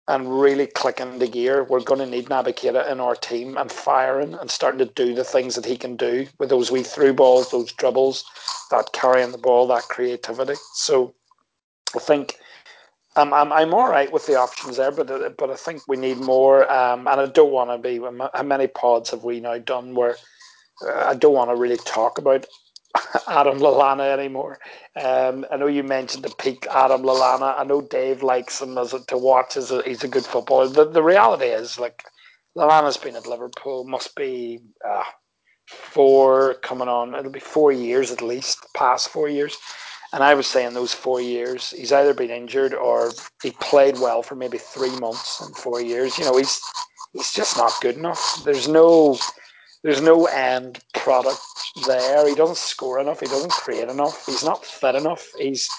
and really click into gear, we're going to need Naby Keïta in our team and firing and starting to do the things that he can do with those wee through balls, those dribbles, that carrying the ball, that creativity. So I think um, I'm I'm all right with the options there, but but I think we need more. Um, and I don't want to be. How many pods have we now done where I don't want to really talk about Adam Lallana anymore. Um, I know you mentioned the peak Adam Lallana. I know Dave likes him as a, to watch. As a, he's a good footballer. The, the reality is, like, Lallana's been at Liverpool, must be uh, four coming on. It'll be four years at least, past four years. And I was saying those four years, he's either been injured or he played well for maybe three months in four years. You know, he's he's just not good enough. There's no... There's no end product there. He doesn't score enough. He doesn't create enough. He's not fit enough. He's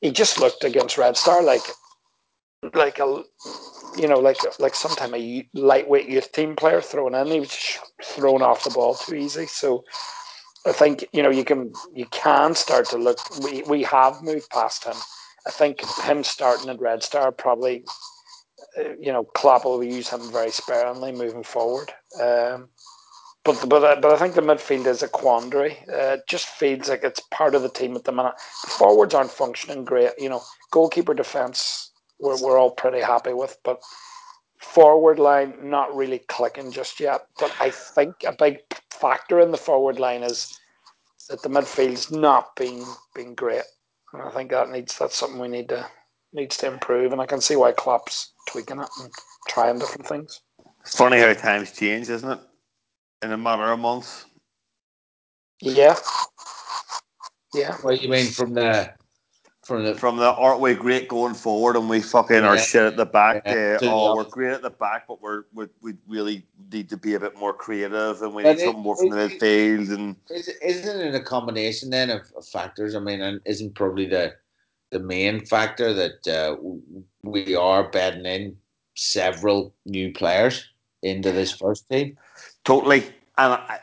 he just looked against Red Star like like a, you know, like like sometime a lightweight youth team player thrown in, he was just thrown off the ball too easy. So I think, you know, you can you can start to look. We we have moved past him. I think him starting at Red Star probably, uh, you know, Klopp will use him very sparingly moving forward. Um, but but uh, but I think the midfield is a quandary. Uh, it just feels like it's part of the team at the minute. The forwards aren't functioning great. You know, goalkeeper, defence, We're we're all pretty happy with, but forward line not really clicking just yet. But I think a big factor in the forward line is that the midfield's not been been great, and I think that needs that's something we need to needs to improve. And I can see why Klopp's tweaking it and trying different things. It's funny how times change, isn't it? In a matter of months. Yeah. Yeah. What do you mean from the? From the, From the aren't we great going forward and we fucking yeah, are shit at the back. Yeah, uh, oh, we're great at the back, but we're we we really need to be a bit more creative and we need something more from the midfield. And isn't it a combination then of, of factors? I mean, and isn't probably the the main factor that uh, we are bedding in several new players into this first team? Totally, and I,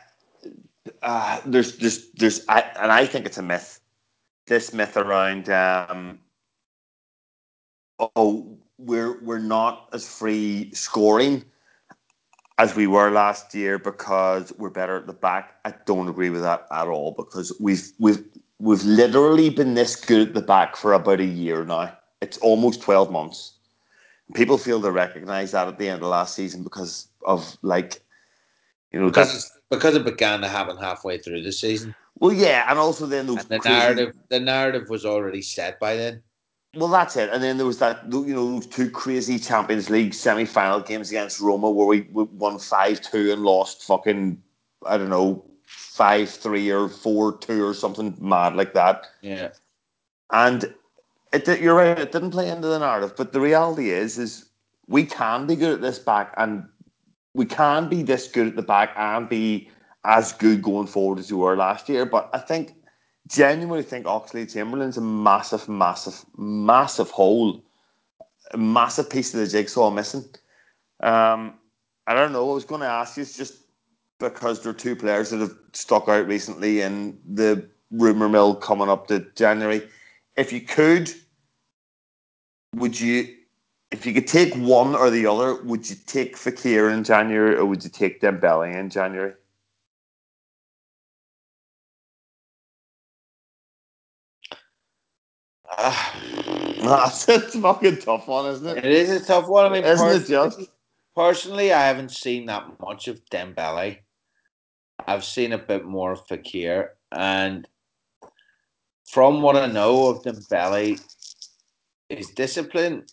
uh, there's there's there's I, and I think it's a myth. This myth around, um, oh, we're we're not as free scoring as we were last year because we're better at the back. I don't agree with that at all because we've we've we've literally been this good at the back for about a year now. It's almost twelve months. People fail to recognise that at the end of last season because of like, you know, because it's, because it began to happen halfway through the season. Well, yeah, and also then those and the crazy... narrative. The narrative was already set by then. Well, that's it. And then there was that, you know, those two crazy Champions League semi-final games against Roma where we won five two and lost fucking, I don't know, five three or four two or something mad like that. Yeah. And it, you're right, it didn't play into the narrative. But the reality is, is we can be good at this back and we can be this good at the back and be as good going forward as we were last year. But I think, genuinely think Oxlade-Chamberlain's a massive, massive, massive hole, a massive piece of the jigsaw missing. Um, I don't know, I was going to ask you, it's just because there are two players that have stuck out recently in the rumour mill coming up to January. If you could, would you, if you could take one or the other, would you take Fekir in January or would you take Dembele in January? That's a fucking tough one, isn't it? It is a tough one. I mean, isn't pers- it just? Personally, I haven't seen that much of Dembele. I've seen a bit more of Fekir, and from what I know of Dembele, his discipline,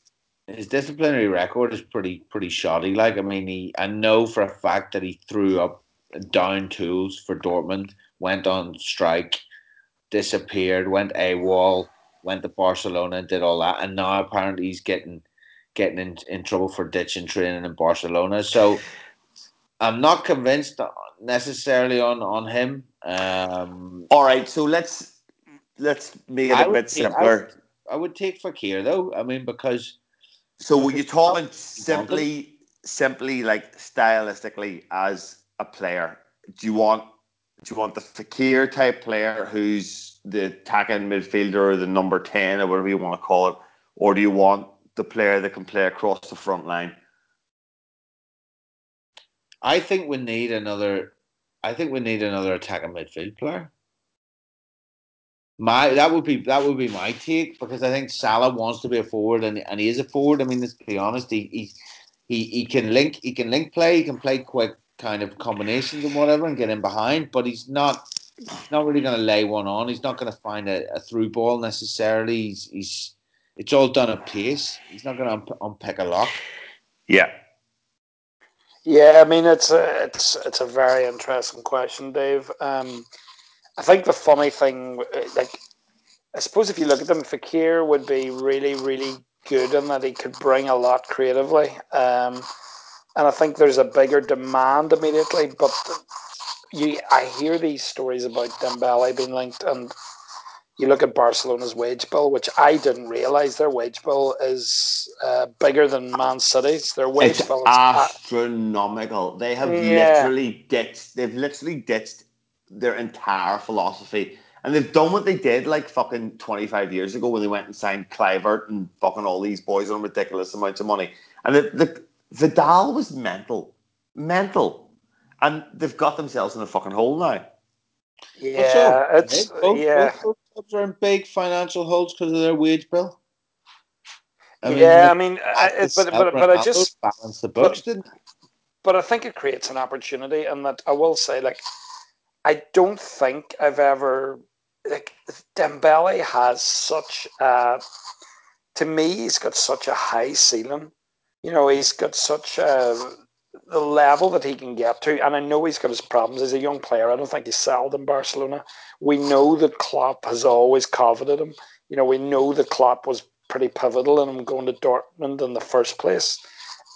his disciplinary record is pretty pretty shoddy. Like, I mean, he I know for a fact that he threw up down tools for Dortmund, went on strike, disappeared, went AWOL, went to Barcelona and did all that, and now apparently he's getting getting in, in trouble for ditching training in Barcelona. So I'm not convinced necessarily on on him. Um, all right, so let's let's make it I a bit take, simpler. I would, I would take Fekir though. I mean, because so were you talking simply simply like stylistically as a player? Do you want do you want the Fekir type player who's the attacking midfielder or the number ten or whatever you want to call it, or do you want the player that can play across the front line? I think we need another I think we need another attacking midfield player. My that would be that would be my take, because I think Salah wants to be a forward and, and he is a forward. I mean, let's be honest, he he, he he can link he can link play, he can play quick kind of combinations and whatever and get in behind, but he's not He's not really going to lay one on. He's not going to find a, a through ball necessarily. He's, he's, it's all done at pace. He's not going to un- unpick a lock. Yeah. Yeah, I mean, it's a, it's, it's a very interesting question, Dave. Um, I think the funny thing, like, I suppose if you look at them, Fekir would be really, really good in that he could bring a lot creatively. Um, and I think there's a bigger demand immediately, but... The, You, I hear these stories about Dembele being linked, and you look at Barcelona's wage bill, which I didn't realise their wage bill is uh, bigger than Man City's. Their wage it's bill is astronomical. At- they have yeah. literally ditched. They've literally ditched their entire philosophy, and they've done what they did like fucking twenty-five years ago when they went and signed Clivert and fucking all these boys on ridiculous amounts of money. And the, the Vidal was mental, mental, and they've got themselves in a fucking hole now. Yeah, so, it's right? both, yeah. Both, both clubs are in big financial holes because of their wage bill. I mean, yeah, I mean, I, it's, but but but I just balance the books, but, didn't. But I think it creates an opportunity, and that I will say, like, I don't think I've ever like Dembele has such a. To me, he's got such a high ceiling. You know, he's got such a. The level that he can get to, and I know he's got his problems. He's a young player. I don't think he's settled in Barcelona. We know that Klopp has always coveted him. You know, we know that Klopp was pretty pivotal in him going to Dortmund in the first place.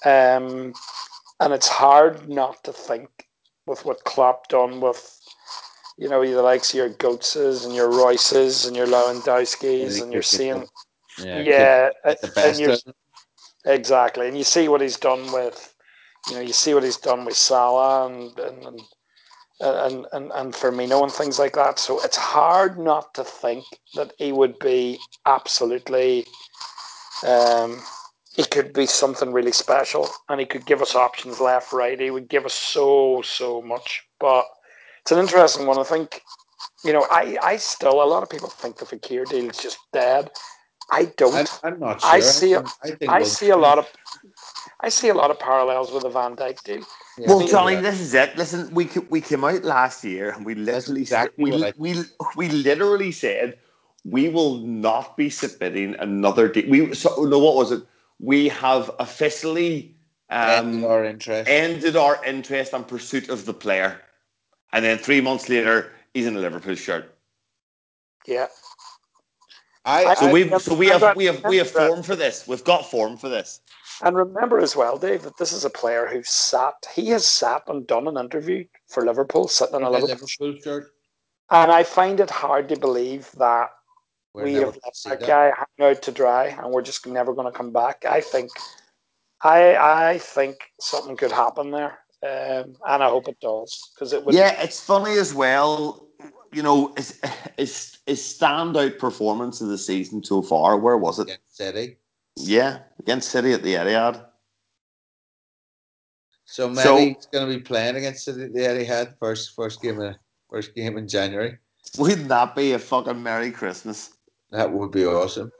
Um, and it's hard not to think with what Klopp done with, you know, the likes of your Goatzes and your Royces and your Lewandowskis and your seeing, yeah, yeah it's the best and of exactly. And you see what he's done with. You know, you see what he's done with Salah and and, and and and and Firmino and things like that. So it's hard not to think that he would be absolutely, um, he could be something really special, and he could give us options left, right. He would give us so so much. But it's an interesting one. I think, you know, I I still a lot of people think the Fekir deal is just dead. I don't. I'm, I'm not sure. I see. I, think I see a lot of. I see a lot of parallels with the Van Dijk deal. Yeah. Well, Johnny, this is it. Listen, we we came out last year and we literally exactly said, we, we we literally said we will not be submitting another deal. We so, no, what was it? We have officially um, ended our interest, ended our interest and pursuit of the player, and then three months later, he's in a Liverpool shirt. Yeah. I, so, I, we've, I, so we have, we have we have form for this. We've got form for this. And remember as well, Dave, that this is a player who sat. He has sat and done an interview for Liverpool, sitting in a Liverpool shirt. And I find it hard to believe that we're we have let that, that guy hang out to dry, and we're just never going to come back. I think, I I think something could happen there, um, and I hope it does because it would. Yeah, it's funny as well. You know, his, his, his standout performance of the season so far, where was it? Against City. Yeah, against City at the Etihad. So maybe so, he's going to be playing against City at the Etihad first, first, game in, first game in January. Wouldn't that be a fucking Merry Christmas? That would be awesome.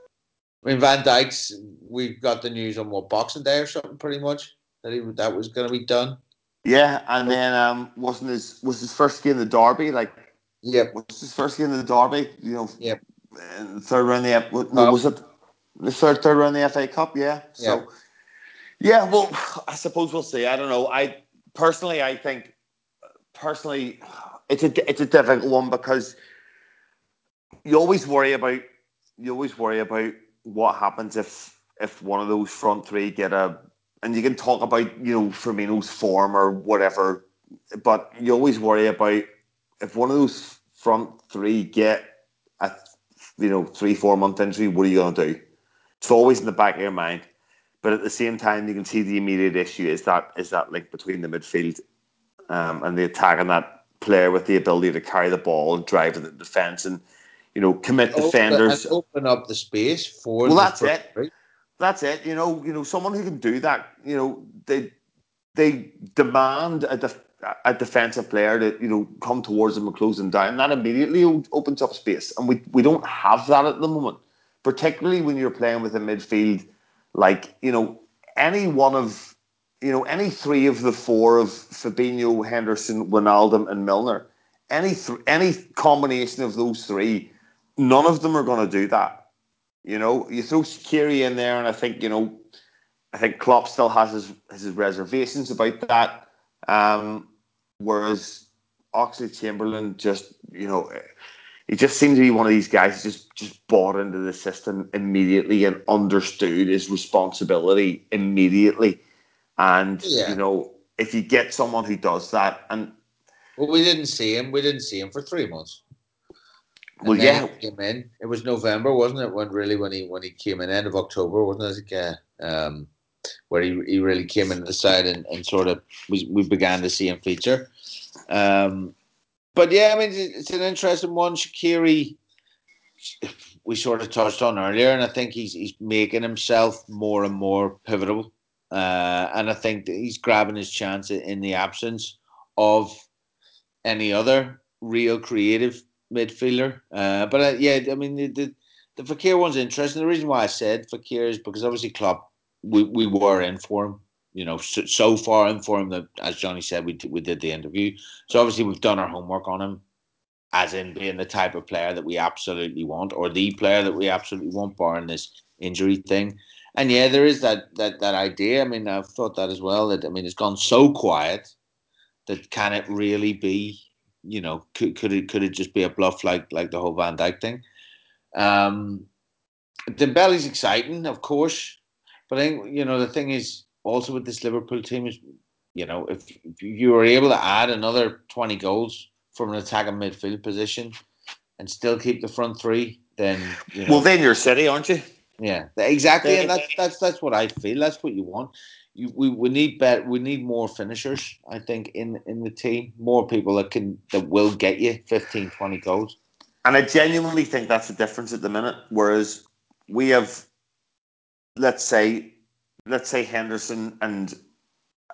I mean, Van Dijk's, we've got the news on what, Boxing Day or something pretty much, that he, that was going to be done. Yeah, and then um, wasn't his, was his first game in the derby, like, yeah, was his first game in the derby? You know, yeah. Third round of the no, was it the third third round of the F A Cup? Yeah. So, yep. yeah. Well, I suppose we'll see. I don't know. I personally, I think personally, it's a it's a difficult one because you always worry about you always worry about what happens if if one of those front three get a, and you can talk about, you know, Firmino's form or whatever, but you always worry about. If one of those front three get a, you know, three, four month injury, what are you going to do? It's always in the back of your mind. But at the same time, you can see the immediate issue is that is that link between the midfield um, and the attack and that player with the ability to carry the ball and drive at the defence and, you know, commit open, defenders. And open up the space for well, the that's it. Three. That's it. You know, you know, someone who can do that, you know, they they demand a defence. A defensive player that, you know, come towards them and close them down, that immediately opens up space, and we we don't have that at the moment, particularly when you're playing with a midfield like, you know, any one of, you know, any three of the four of Fabinho, Henderson, Wijnaldum and Milner, any th- any combination of those three, none of them are going to do that. You know, you throw Shaqiri in there, and I think, you know, I think Klopp still has his his reservations about that. Um, whereas Oxlade-Chamberlain just, you know, he just seemed to be one of these guys who just, just bought into the system immediately and understood his responsibility immediately. And, yeah. you know, if you get someone who does that and... Well, we didn't see him. We didn't see him for three months. And well, yeah, he came in. It was November, wasn't it? When really, when he when he came in, end of October, wasn't it? Um, where he he really came into the side and, and sort of we we began to see him feature. Um, but yeah, I mean, it's an interesting one. Shaqiri, we sort of touched on earlier, and I think he's he's making himself more and more pivotal. Uh, and I think that he's grabbing his chance in the absence of any other real creative midfielder. Uh, but uh, yeah, I mean, the, the, the Fekir one's interesting. The reason why I said Fekir is because obviously Klopp, we, we were in for him, you know, so, so far in for him that, as Johnny said, we, we did the interview. So obviously we've done our homework on him, as in being the type of player that we absolutely want, or the player that we absolutely want, barring this injury thing. And yeah, there is that, that that idea. I mean, I've thought that as well. That I mean, it's gone so quiet that can it really be? You know, could could it could it just be a bluff like like the whole Van Dijk thing? Um, Dembele's exciting, of course, but I think you know the thing is also with this Liverpool team is you know if, if you were able to add another twenty goals from an attacking midfield position and still keep the front three, then you know, well, then you're City, aren't you? Yeah, exactly, and that's that's that's what I feel. That's what you want. You, we we need better, we need more finishers. I think in, in the team, more people that can that will get you fifteen, twenty goals. And I genuinely think that's the difference at the minute. Whereas we have, let's say, let's say Henderson and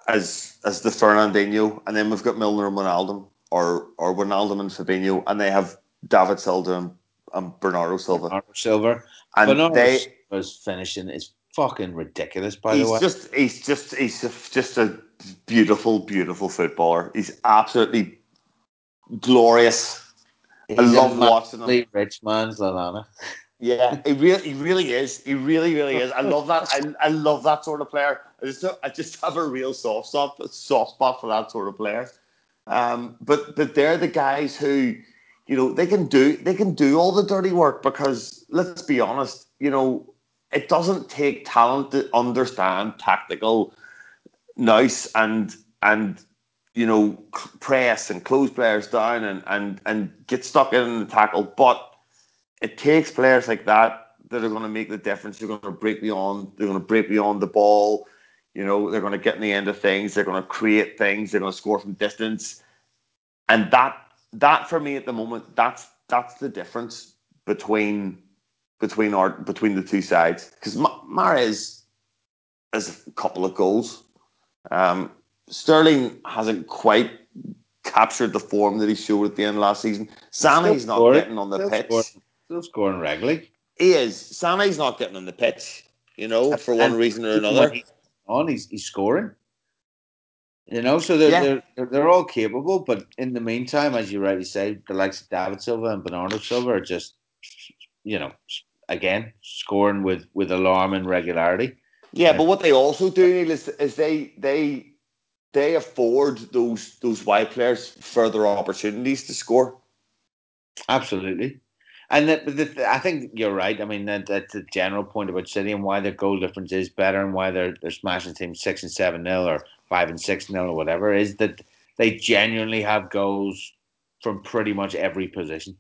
as as the Fernandinho, and then we've got Milner and Wijnaldum, or or Wijnaldum and Fabinho, and they have David Silva and, and Bernardo Silva. Bernardo Silva. And Bernardo they was finishing is fucking ridiculous. By the way, just he's just he's a, just a beautiful, beautiful footballer. He's absolutely glorious. He's I love watching him. Rich man's Lallana. Yeah, he really, he really is. He really, really is. I love that. I, I love that sort of player. I just, I just have a real soft spot, soft spot for that sort of player. Um, but but they're the guys who. You know, they can do they can do all the dirty work because, let's be honest, you know, it doesn't take talent to understand tactical nous and, and you know, press and close players down and, and, and get stuck in the tackle. But it takes players like that that are going to make the difference. They're going to break beyond. They're going to break beyond the ball. You know, they're going to get in the end of things. They're going to create things. They're going to score from distance. And that... That for me at the moment, that's that's the difference between between our between the two sides. Because Mahrez has a couple of goals. Um, Sterling hasn't quite captured the form that he showed at the end of last season. Sané's not getting on the pitch. Still scoring regularly. He is. Sané's not getting on the pitch. You know, for one reason or another. On he's he's scoring. You know, so they're, yeah. they're they're all capable, but in the meantime, as you rightly say, the likes of David Silva and Bernardo Silva are just, you know, again scoring with, with alarm and regularity. Yeah, uh, but what they also do, Neil, is is they they they afford those those wide players further opportunities to score. Absolutely, and the, the, I think you're right. I mean, that, that's the general point about City and why their goal difference is better and why they're they're smashing teams six and seven nil or. Five and six nil or whatever, is that they genuinely have goals from pretty much every position.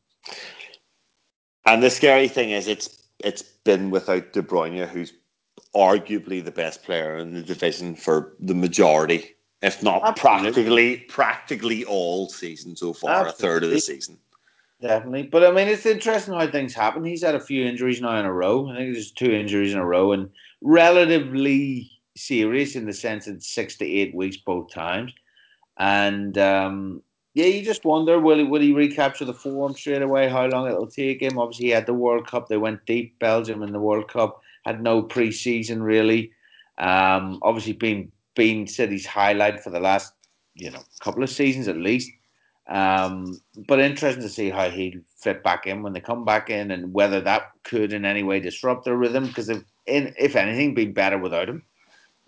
And the scary thing is, it's it's been without De Bruyne, who's arguably the best player in the division for the majority, if not Absolutely. practically practically all season so far, Absolutely. a third of the season. Definitely, but I mean, it's interesting how things happen. He's had a few injuries now in a row. I think there's two injuries in a row, and relatively. Serious in the sense that six to eight weeks both times, and um, yeah, you just wonder will he will he recapture the form straight away? How long it'll take him? Obviously, he had the World Cup. They went deep. Belgium in the World Cup had no pre-season really. Um, obviously, been been City's highlight for the last you know couple of seasons at least. Um, but interesting to see how he'll fit back in when they come back in, and whether that could in any way disrupt their rhythm because they've, in, if anything, been better without him.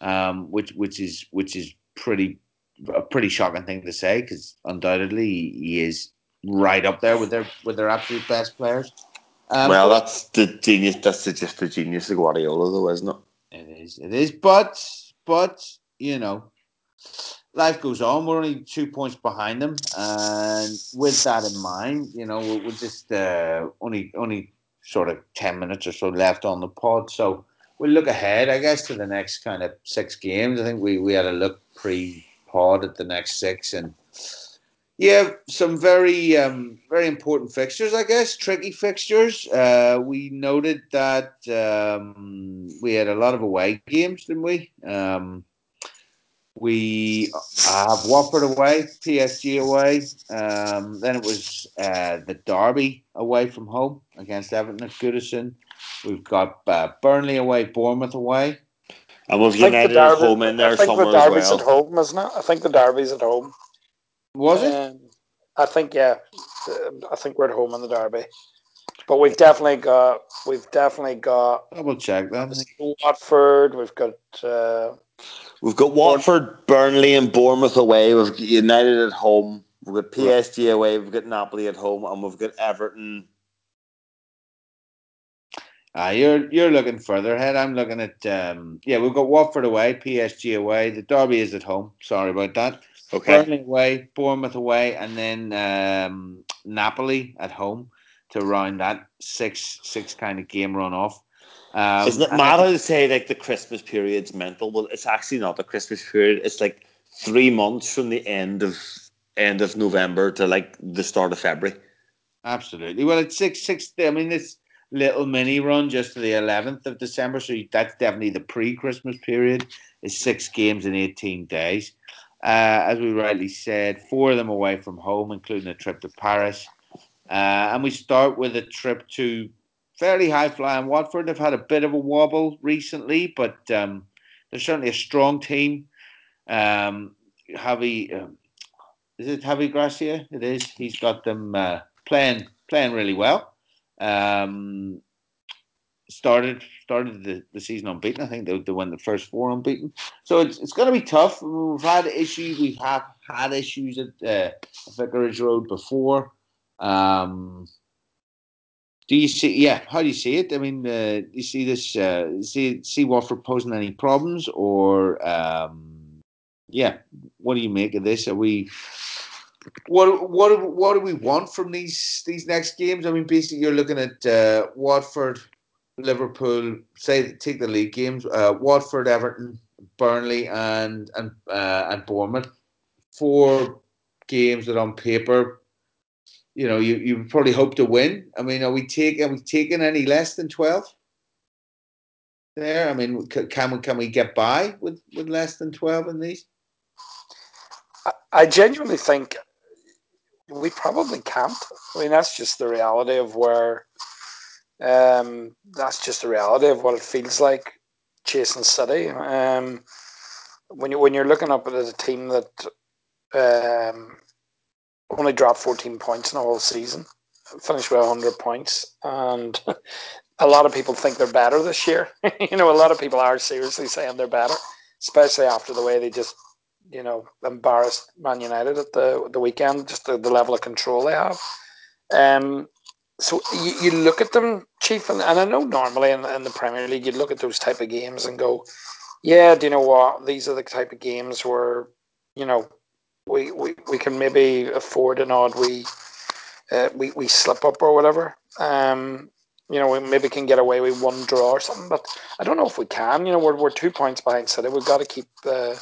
Um, which which is which is pretty a pretty shocking thing to say because undoubtedly he is right up there with their with their absolute best players. Um, well, that's the genius. That's just the genius of Guardiola, though, isn't it? It is. It is. But but you know, life goes on. We're only two points behind them, and with that in mind, you know, we're, we're just uh, only only sort of ten minutes or so left on the pod. So we'll look ahead, I guess, to the next kind of six games. I think we, we had a look pre-pod at the next six, and yeah, some very um, very important fixtures, I guess, tricky fixtures. Uh, we noted that um, we had a lot of away games, didn't we? Um, We have Watford away, P S G away. Um, then it was uh, the derby away from home against Everton at Goodison. We've got uh, Burnley away, Bournemouth away. And we've United at home in there somewhere as well. I think the derby's at home, isn't it? I think the derby's at home. Was it? Um, I think, yeah. I think we're at home in the derby. But we've definitely got... We've definitely got... I will check that. Watford, we've got... Uh, We've got Watford, Burnley and Bournemouth away. We've got United at home. We've got P S G away. We've got Napoli at home. And we've got Everton. Uh, you're you're looking further ahead. I'm looking at... Um, yeah, we've got Watford away, P S G away. The derby is at home. Sorry about that. Okay. Burnley away, Bournemouth away, and then um, Napoli at home to round that six, six kind of game run off. Um, Isn't it mad how to say like the Christmas period's mental? Well, it's actually not the Christmas period. It's like three months from the end of end of November to like the start of February. Absolutely. Well, it's six six. I mean, this little mini run just to the eleventh of December. So that's definitely the pre-Christmas period. It's six games in eighteen days. Uh, as we rightly said, four of them away from home, including a trip to Paris. Uh, and we start with a trip to. Fairly high-flying Watford. They've had a bit of a wobble recently, but um, they're certainly a strong team. Um, Javi, um, is it Javi Gracia? It is. He's got them uh, playing playing really well. Um, started started the, the season unbeaten. I think they, they won the first four unbeaten. So it's it's going to be tough. We've had issues. We have had issues at uh, Vicarage Road before. Um Do you see? Yeah, how do you see it? I mean, uh, do you see this? Uh, see, see Watford posing any problems, or um, yeah, what do you make of this? Are we? What what what do we want from these these next games? I mean, basically, you're looking at uh, Watford, Liverpool. Say take the league games: uh, Watford, Everton, Burnley, and and uh, and Bournemouth. Four games that on paper. You know, you, you probably hope to win. I mean, are we take are we taking any less than twelve? There, I mean, can we can we get by with, with less than twelve in these? I, I genuinely think we probably can't. I mean, that's just the reality of where. Um, that's just the reality of what it feels like chasing City. Um, when you when you're looking up at a team that. Um, Only dropped fourteen points in the whole season. Finished with one hundred points. And a lot of people think they're better this year. You know, a lot of people are seriously saying they're better, especially after the way they just, you know, embarrassed Man United at the the weekend, just the, the level of control they have. Um, so you, you look at them, Chief, and, and I know normally in, in the Premier League, you look at those type of games and go, yeah, do you know what? These are the type of games where, you know, We, we we can maybe afford an odd we uh, we we slip up or whatever. Um, you know, we maybe can get away with one draw or something. But I don't know if we can. You know, we're we're two points behind City. We've got to keep uh,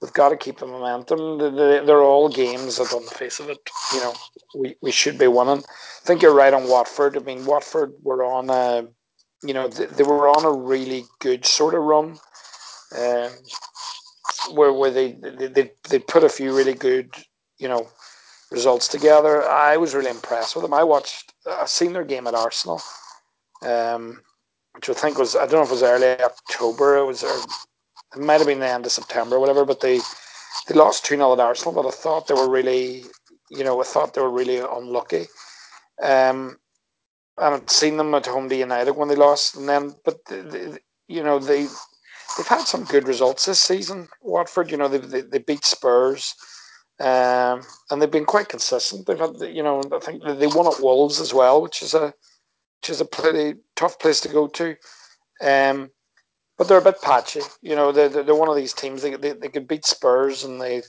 we've got to keep the momentum. They're, they're all games that, on the face of it, you know, we, we should be winning. I think you're right on Watford. I mean, Watford were on a, you know, they, they were on a really good sort of run. Um, Where where they, they they put a few really good, you know, results together. I was really impressed with them. I watched, I seen their game at Arsenal, um, which I think was, I don't know if it was early October. It was, early, it might have been the end of September or whatever. But they they lost two nil at Arsenal. But I thought they were really, you know, I thought they were really unlucky. Um, and I'd seen them at home to United when they lost, and then but they, they, you know they. They've had some good results this season, Watford. You know, they they, they beat Spurs, um, and they've been quite consistent. They've had, you know, I think they won at Wolves as well, which is a which is a pretty tough place to go to. Um, but they're a bit patchy. You know, they're, they're one of these teams. They, they they could beat Spurs, and they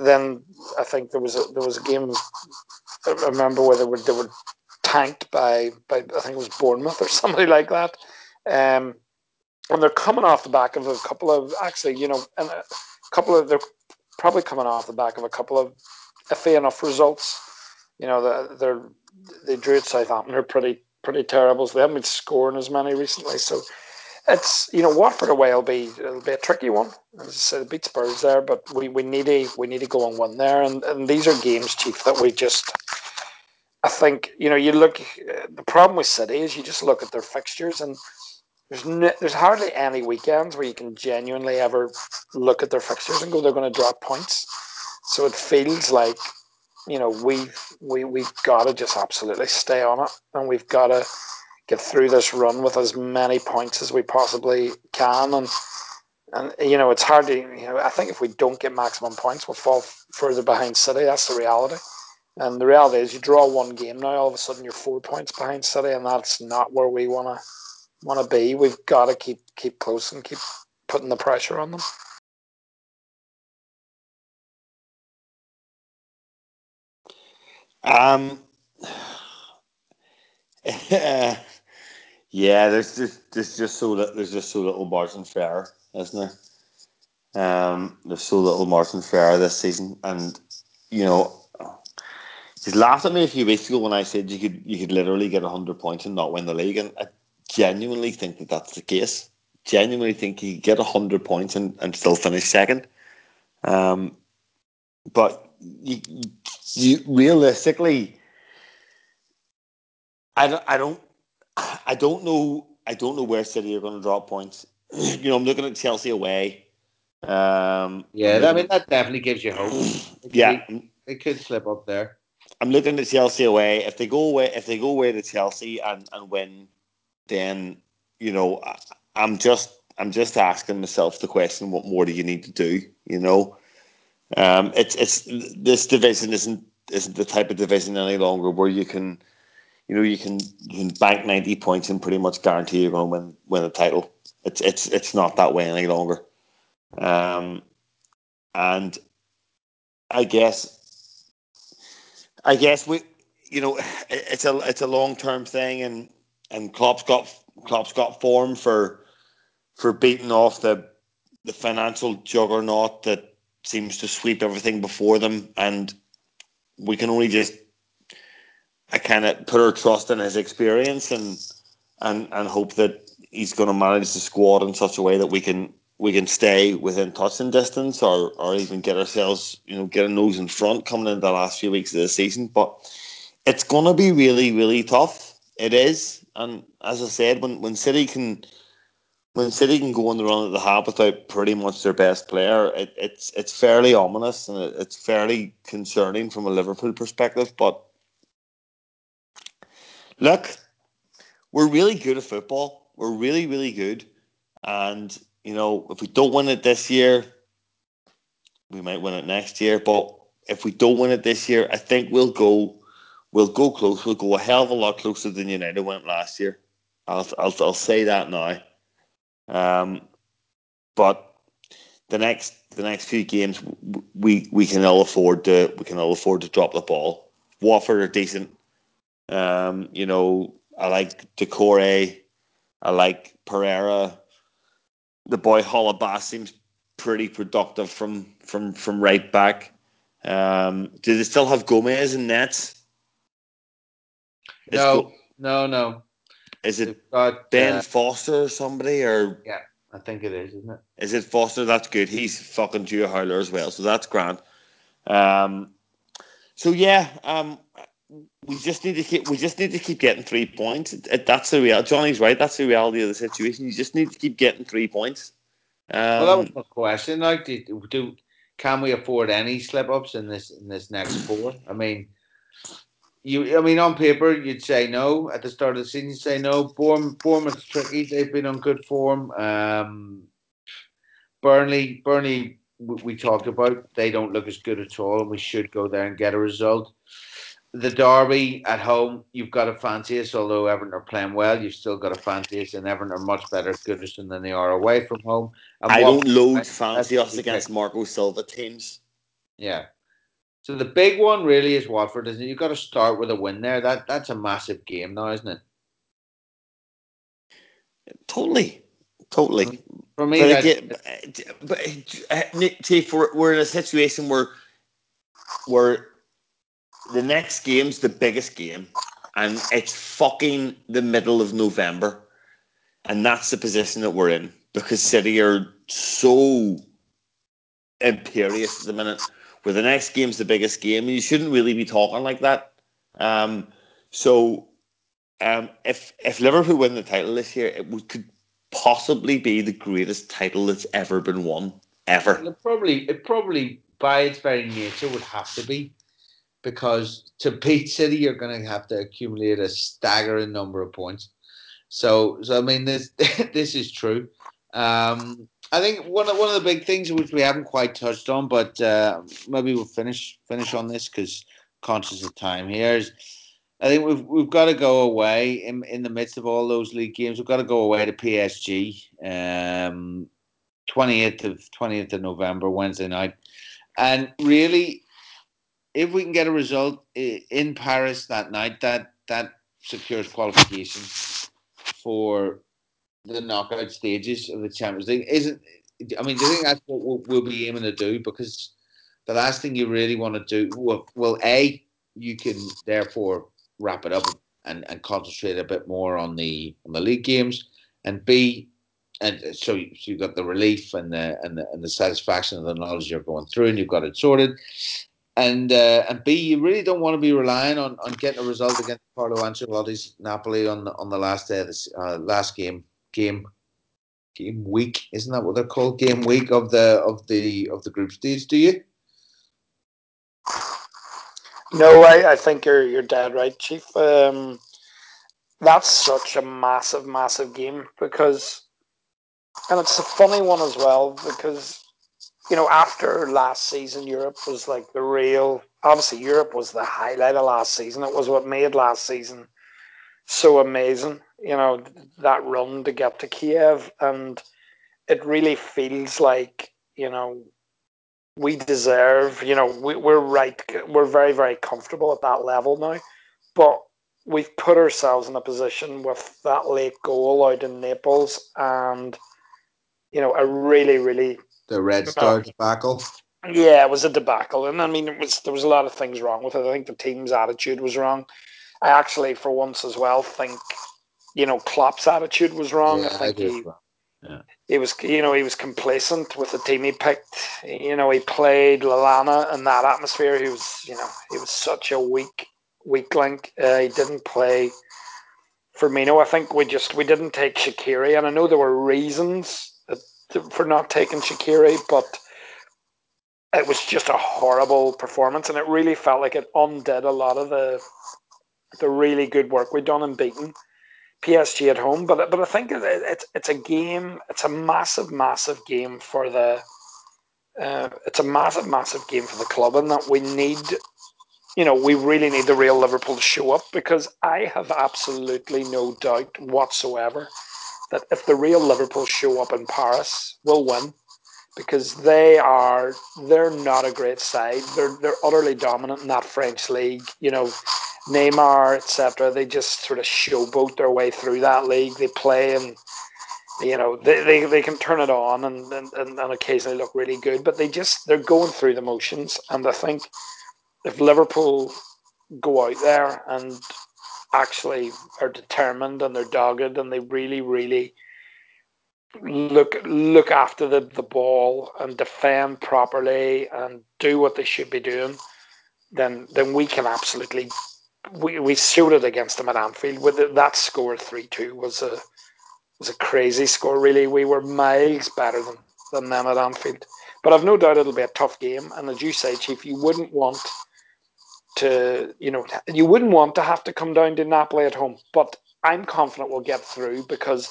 then I think there was a, there was a game. I remember where they were they were tanked by by I think it was Bournemouth or somebody like that. Um, and they're coming off the back of a couple of actually, you know, and a couple of they're probably coming off the back of a couple of iffy enough results. You know, they're they drew at Southampton. They're pretty pretty terrible. So they haven't been scoring as many recently. So it's, you know, Watford away will be it'll be a tricky one. As I said, beat Spurs there, but we, we need a we need to go on one there. And and these are games, Chief, that we just. I think, you know, you look, the problem with City is you just look at their fixtures and there's no, there's hardly any weekends where you can genuinely ever look at their fixtures and go, they're going to drop points. So it feels like, you know, we've, we, we've got to just absolutely stay on it, and we've got to get through this run with as many points as we possibly can. And, and you know, it's hard to, you know, I think if we don't get maximum points, we'll fall further behind City. That's the reality. And the reality is, you draw one game now, all of a sudden you're four points behind City, and that's not where we want to want to be. We've got to keep keep close and keep putting the pressure on them. Um, yeah, there's just there's just so little, there's just so little margin for error, isn't there? Um, there's so little margin for error this season, and you know. Just laughed at me a few weeks ago when I said you could you could literally get one hundred points and not win the league, and I genuinely think that that's the case. Genuinely think you could get one hundred points and, and still finish second. Um, but you, you realistically, I don't I don't I don't know I don't know where City are going to drop points. You know, I'm looking at Chelsea away. Um, yeah, I mean that definitely gives you hope. It yeah, could, it could slip up there. I'm looking at Chelsea away. If they go away, if they go away to Chelsea and, and win, then you know I, I'm just I'm just asking myself the question: what more do you need to do? You know, um, it's it's this division isn't isn't the type of division any longer where you can, you know, you can you can bank ninety points and pretty much guarantee you're going to win win the title. It's it's it's not that way any longer, um, and I guess. I guess we, you know, it's a it's a long term thing, and and Klopp's got Klopp's got form for for beating off the the financial juggernaut that seems to sweep everything before them, and we can only just I kind of put our trust in his experience and and and hope that he's going to manage the squad in such a way that we can we can stay within touching distance, or, or even get ourselves, you know, get a nose in front coming into the last few weeks of the season. But it's going to be really, really tough. It is, and as I said, when when City can, when City can go on the run that they have without pretty much their best player, it, it's it's fairly ominous and it, it's fairly concerning from a Liverpool perspective. But look, we're really good at football. We're really, really good, and. You know, if we don't win it this year, we might win it next year. But if we don't win it this year, I think we'll go, we'll go close. We'll go a hell of a lot closer than United went last year. I'll, I'll, I'll say that now. Um, but the next, the next few games, we we can all afford to, we can all afford to drop the ball. Watford are decent. Um, you know, I like Decore. I like Pereira. The boy Holabas seems pretty productive from from, from right back. Um, do they still have Gomez in nets? No, Go- no, no. Is it got, Ben uh, Foster or somebody? Or yeah, I think it is, isn't it? Is it Foster? That's good. He's fucking Joe Howler as well, so that's grand. Um, so yeah, um, we just need to keep we just need to keep getting three points. That's the real. Johnny's right. That's the reality of the situation. You just need to keep getting three points. Um, well, that was my question. Like, do, do can we afford any slip ups in this in this next four? I mean, you. I mean, on paper, you'd say no at the start of the season. You say no. Bournemouth, Bournemouth's tricky. They've been on good form. Um, Burnley, Burnley, we, we talked about. They don't look as good at all, and we should go there and get a result. the derby at home, you've got to fancy us. Although Everton are playing well, you've still got to fancy us, and Everton are much better at Goodison than they are away from home. And I don't load fancy us against Marco Silva teams. Yeah. So the big one really is Watford, isn't it? You've got to start with a win there. That That's a massive game now, isn't it? Totally. Totally. For me, but, again, but Nick, Chief, we're, we're in a situation where where the next game's the biggest game, and it's fucking the middle of November, and that's the position that we're in because City are so imperious at the minute. Where the next game's the biggest game, and you shouldn't really be talking like that. Um, so, um, if if Liverpool win the title this year, it would, could possibly be the greatest title that's ever been won, ever. Well, it probably, it probably by its very nature would have to be, because to beat City, you're going to have to accumulate a staggering number of points. So, so I mean, this this is true. Um, I think one of one of the big things which we haven't quite touched on, but uh, maybe we'll finish finish on this because conscious of time here is, I think we've we've got to go away in in the midst of all those league games. We've got to go away to P S G, um, twentieth of twentieth of November, Wednesday night, and really, if we can get a result in Paris that night, that that secures qualification for the knockout stages of the Champions League. Isn't I mean, do you think that's what we'll, we'll be aiming to do? Because the last thing you really want to do, well, well a you can therefore wrap it up and, and concentrate a bit more on the on the league games, and B, and so, you, so you've got the relief and the, and the and the satisfaction of the knowledge you're going through, and you've got it sorted, and uh, and B, you really don't want to be relying on, on getting a result against Carlo Ancelotti's Napoli on the, on the last day of this uh, last game game game week, isn't that what they're called? Game week of the of the of the group stage, do you? No, I, I think you're you're dead right, Chief. Um, that's such a massive, massive game because, and it's a funny one as well because, you know, after last season, Europe was like the real. Obviously, Europe was the highlight of last season. It was what made last season so amazing. You know, that run to get to Kiev, and it really feels like, you know, we deserve, you know, we, we're right. We're very, very comfortable at that level now. But we've put ourselves in a position with that late goal out in Naples and, you know, a really, really... The Red Star uh, debacle? Yeah, it was a debacle. And, I mean, it was there was a lot of things wrong with it. I think the team's attitude was wrong. I actually, for once as well, think, you know, Klopp's attitude was wrong. Yeah, I think I he... Wrong. Yeah. He was, you know, he was complacent with the team he picked. You know, he played Lallana in that atmosphere. He was, you know, he was such a weak, weak link. Uh, he didn't play Firmino. I think we just we didn't take Shaqiri, and I know there were reasons for not taking Shaqiri, but it was just a horrible performance, and it really felt like it undid a lot of the the really good work we'd done in beating P S G at home, but but I think it, it, it's it's a game. It's a massive, massive game for the. Uh, it's a massive, massive game for the club, and that we need, you know, we really need the real Liverpool to show up because I have absolutely no doubt whatsoever that if the real Liverpool show up in Paris, we'll win because they are they're not a great side. They're they're utterly dominant in that French league. You know. Neymar, et cetera. They just sort of showboat their way through that league. They play and, you know, they, they, they can turn it on and, and, and occasionally look really good, but they just, they're going through the motions. And I think if Liverpool go out there and actually are determined and they're dogged and they really, really look look after the, the ball and defend properly and do what they should be doing, then then we can absolutely... We we showed it against them at Anfield. With the, that score, three two was a was a crazy score. Really, we were miles better than, than them at Anfield. But I've no doubt it'll be a tough game. And as you say, Chief, you wouldn't want to you know you wouldn't want to have to come down to Napoli at home. But I'm confident we'll get through because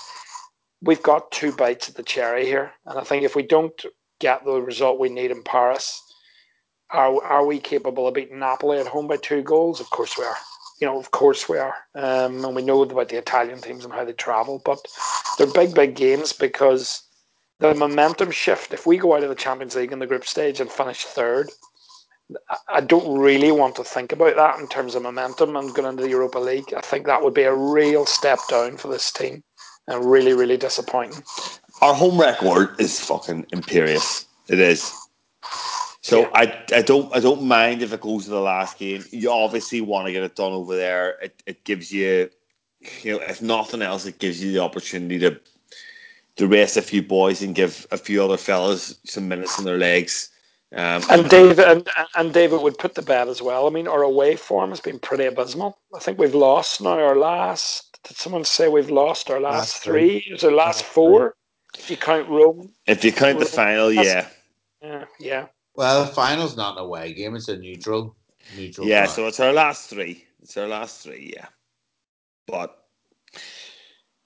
we've got two bites at the cherry here. And I think if we don't get the result we need in Paris, Are are we capable of beating Napoli at home by two goals? Of course we are. You know, of course we are. Um, and we know about the Italian teams and how they travel. But they're big, big games because the momentum shift. If we go out of the Champions League in the group stage and finish third, I don't really want to think about that in terms of momentum and going into the Europa League. I think that would be a real step down for this team and really, really disappointing. Our home record is fucking imperious. It is. So yeah. I, I don't I don't mind if it goes to the last game. You obviously want to get it done over there. It it gives you, you know, if nothing else, it gives you the opportunity to to rest a few boys and give a few other fellas some minutes in their legs. Um, and David and, and David would put the bet as well. I mean, our away form has been pretty abysmal. I think we've lost now our last. Did someone say we've lost our last, last three? three? Is our last, last four? Three. If you count Rome. If you count Rome, the final, yeah. yeah, yeah. Well, the final's not an away game; it's a neutral. Neutral. Yeah, match. So it's our last three. It's our last three. Yeah. But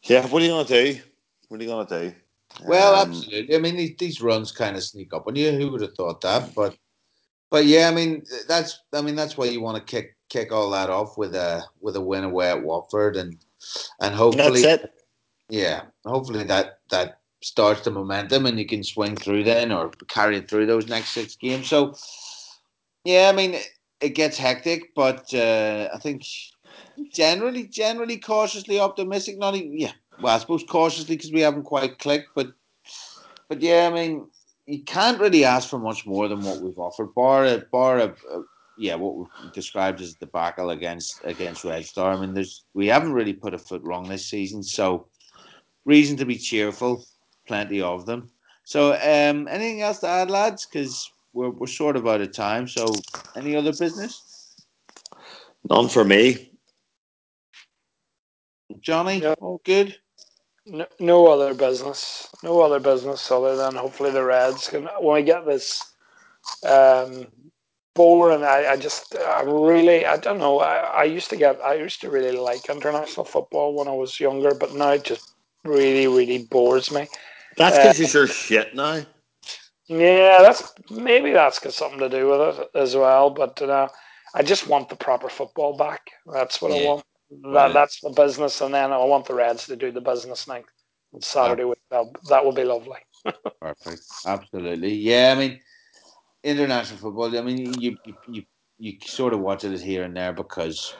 yeah, what are you gonna do? What are you gonna do? Well, um, absolutely. I mean, these, these runs kind of sneak up on you. Who would have thought that? But, but yeah, I mean, that's I mean, that's why you want to kick kick all that off with a with a win away at Watford, and and hopefully, that's it. Yeah, hopefully that that starts the momentum, and you can swing through then or carry it through those next six games. So, yeah, I mean, it, it gets hectic, but uh, I think generally, generally cautiously optimistic. Not even, yeah. Well, I suppose cautiously because we haven't quite clicked, but but yeah, I mean, you can't really ask for much more than what we've offered, bar a, bar a, a, yeah, what we described as the debacle against against Red Star. I mean, there's we haven't really put a foot wrong this season, so reason to be cheerful, plenty of them. So, um, anything else to add, lads? Because we're we're sort of out of time. So, any other business? None for me. Johnny, no. All good. No, no other business. No other business other than hopefully the Reds can. When we get this um, bowler, and I, I just, I really, I don't know. I, I used to get, I used to really like international football when I was younger, but now it just really, really bores me. That's because uh, it's your shit now. Yeah, that's maybe that's got something to do with it as well. But uh, I just want the proper football back. That's what yeah. I want. That, that's the business, and then I want the Reds to do the business night on Saturday. That that would be lovely. Perfect, absolutely. Yeah, I mean, international football. I mean, you you you sort of watch it here and there because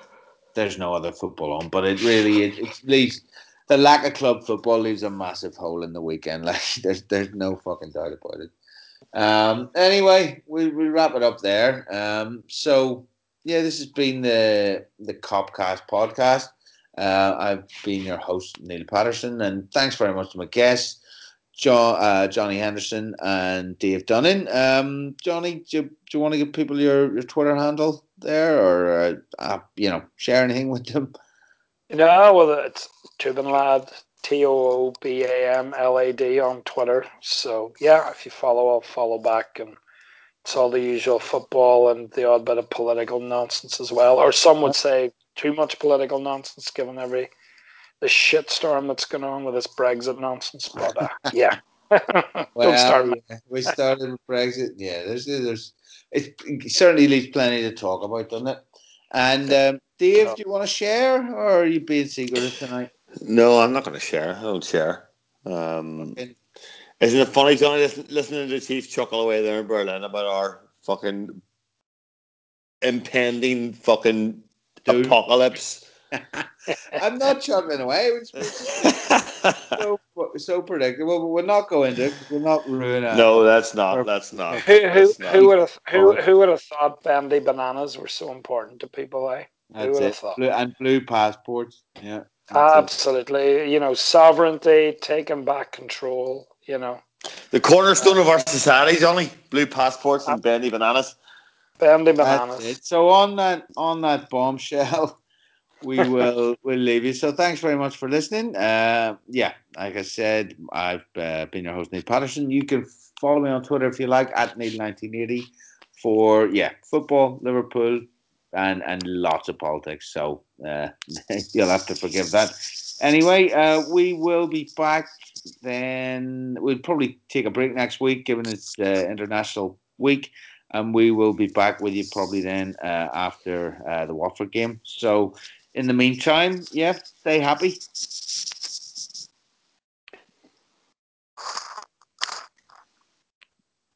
there's no other football on. But it really it, it leaves the lack of club football leaves a massive hole in the weekend. Like there's there's no fucking doubt about it. Um. Anyway, we we wrap it up there. Um. So. Yeah, this has been the the Copcast podcast. Uh, I've been your host, Neil Patterson, and thanks very much to my guests, John, uh, Johnny Henderson and Dave Dunning. Um, Johnny, do you, do you want to give people your, your Twitter handle there, or uh, uh, you know, share anything with them? No, well, it's Toobanlad, T O O B A M L A D on Twitter. So yeah, if you follow, I'll follow back and. It's all the usual football and the odd bit of political nonsense as well. Or some would say too much political nonsense given every the shitstorm that's going on with this Brexit nonsense. But uh, yeah, well, don't start with it. We started with Brexit. Yeah, there's, there's, it certainly leaves plenty to talk about, doesn't it? And um, Dave, no. Do you want to share or are you being secretive tonight? No, I'm not going to share. I don't share. Um, okay. Isn't it funny, Johnny, listening to the Chiefs chuckle away there in Berlin about our fucking impending fucking Dude. apocalypse? I'm not chuckling away. It's so, so predictable, but we'll not go into it because we're not ruining No, that's not. That's not. Who, who, who would have who, who would have thought bendy bananas were so important to people, eh? That's who would have thought? Blue, and blue passports, yeah. Absolutely. It. You know, sovereignty, taking back control. You know, the cornerstone of our society, Johnny. Blue passports and bendy bananas. Bendy bananas. So on that on that bombshell, we will we'll leave you. So thanks very much for listening. Uh, yeah, like I said, I've uh, been your host, Neil Patterson. You can follow me on Twitter if you like at Neil nineteen eighty for yeah football, Liverpool, and and lots of politics. So uh, you'll have to forgive that. Anyway, uh, we will be back. Then we'll probably take a break next week, given it's uh, International Week, and we will be back with you probably then uh, after uh, the Watford game. So in the meantime, yeah, stay happy.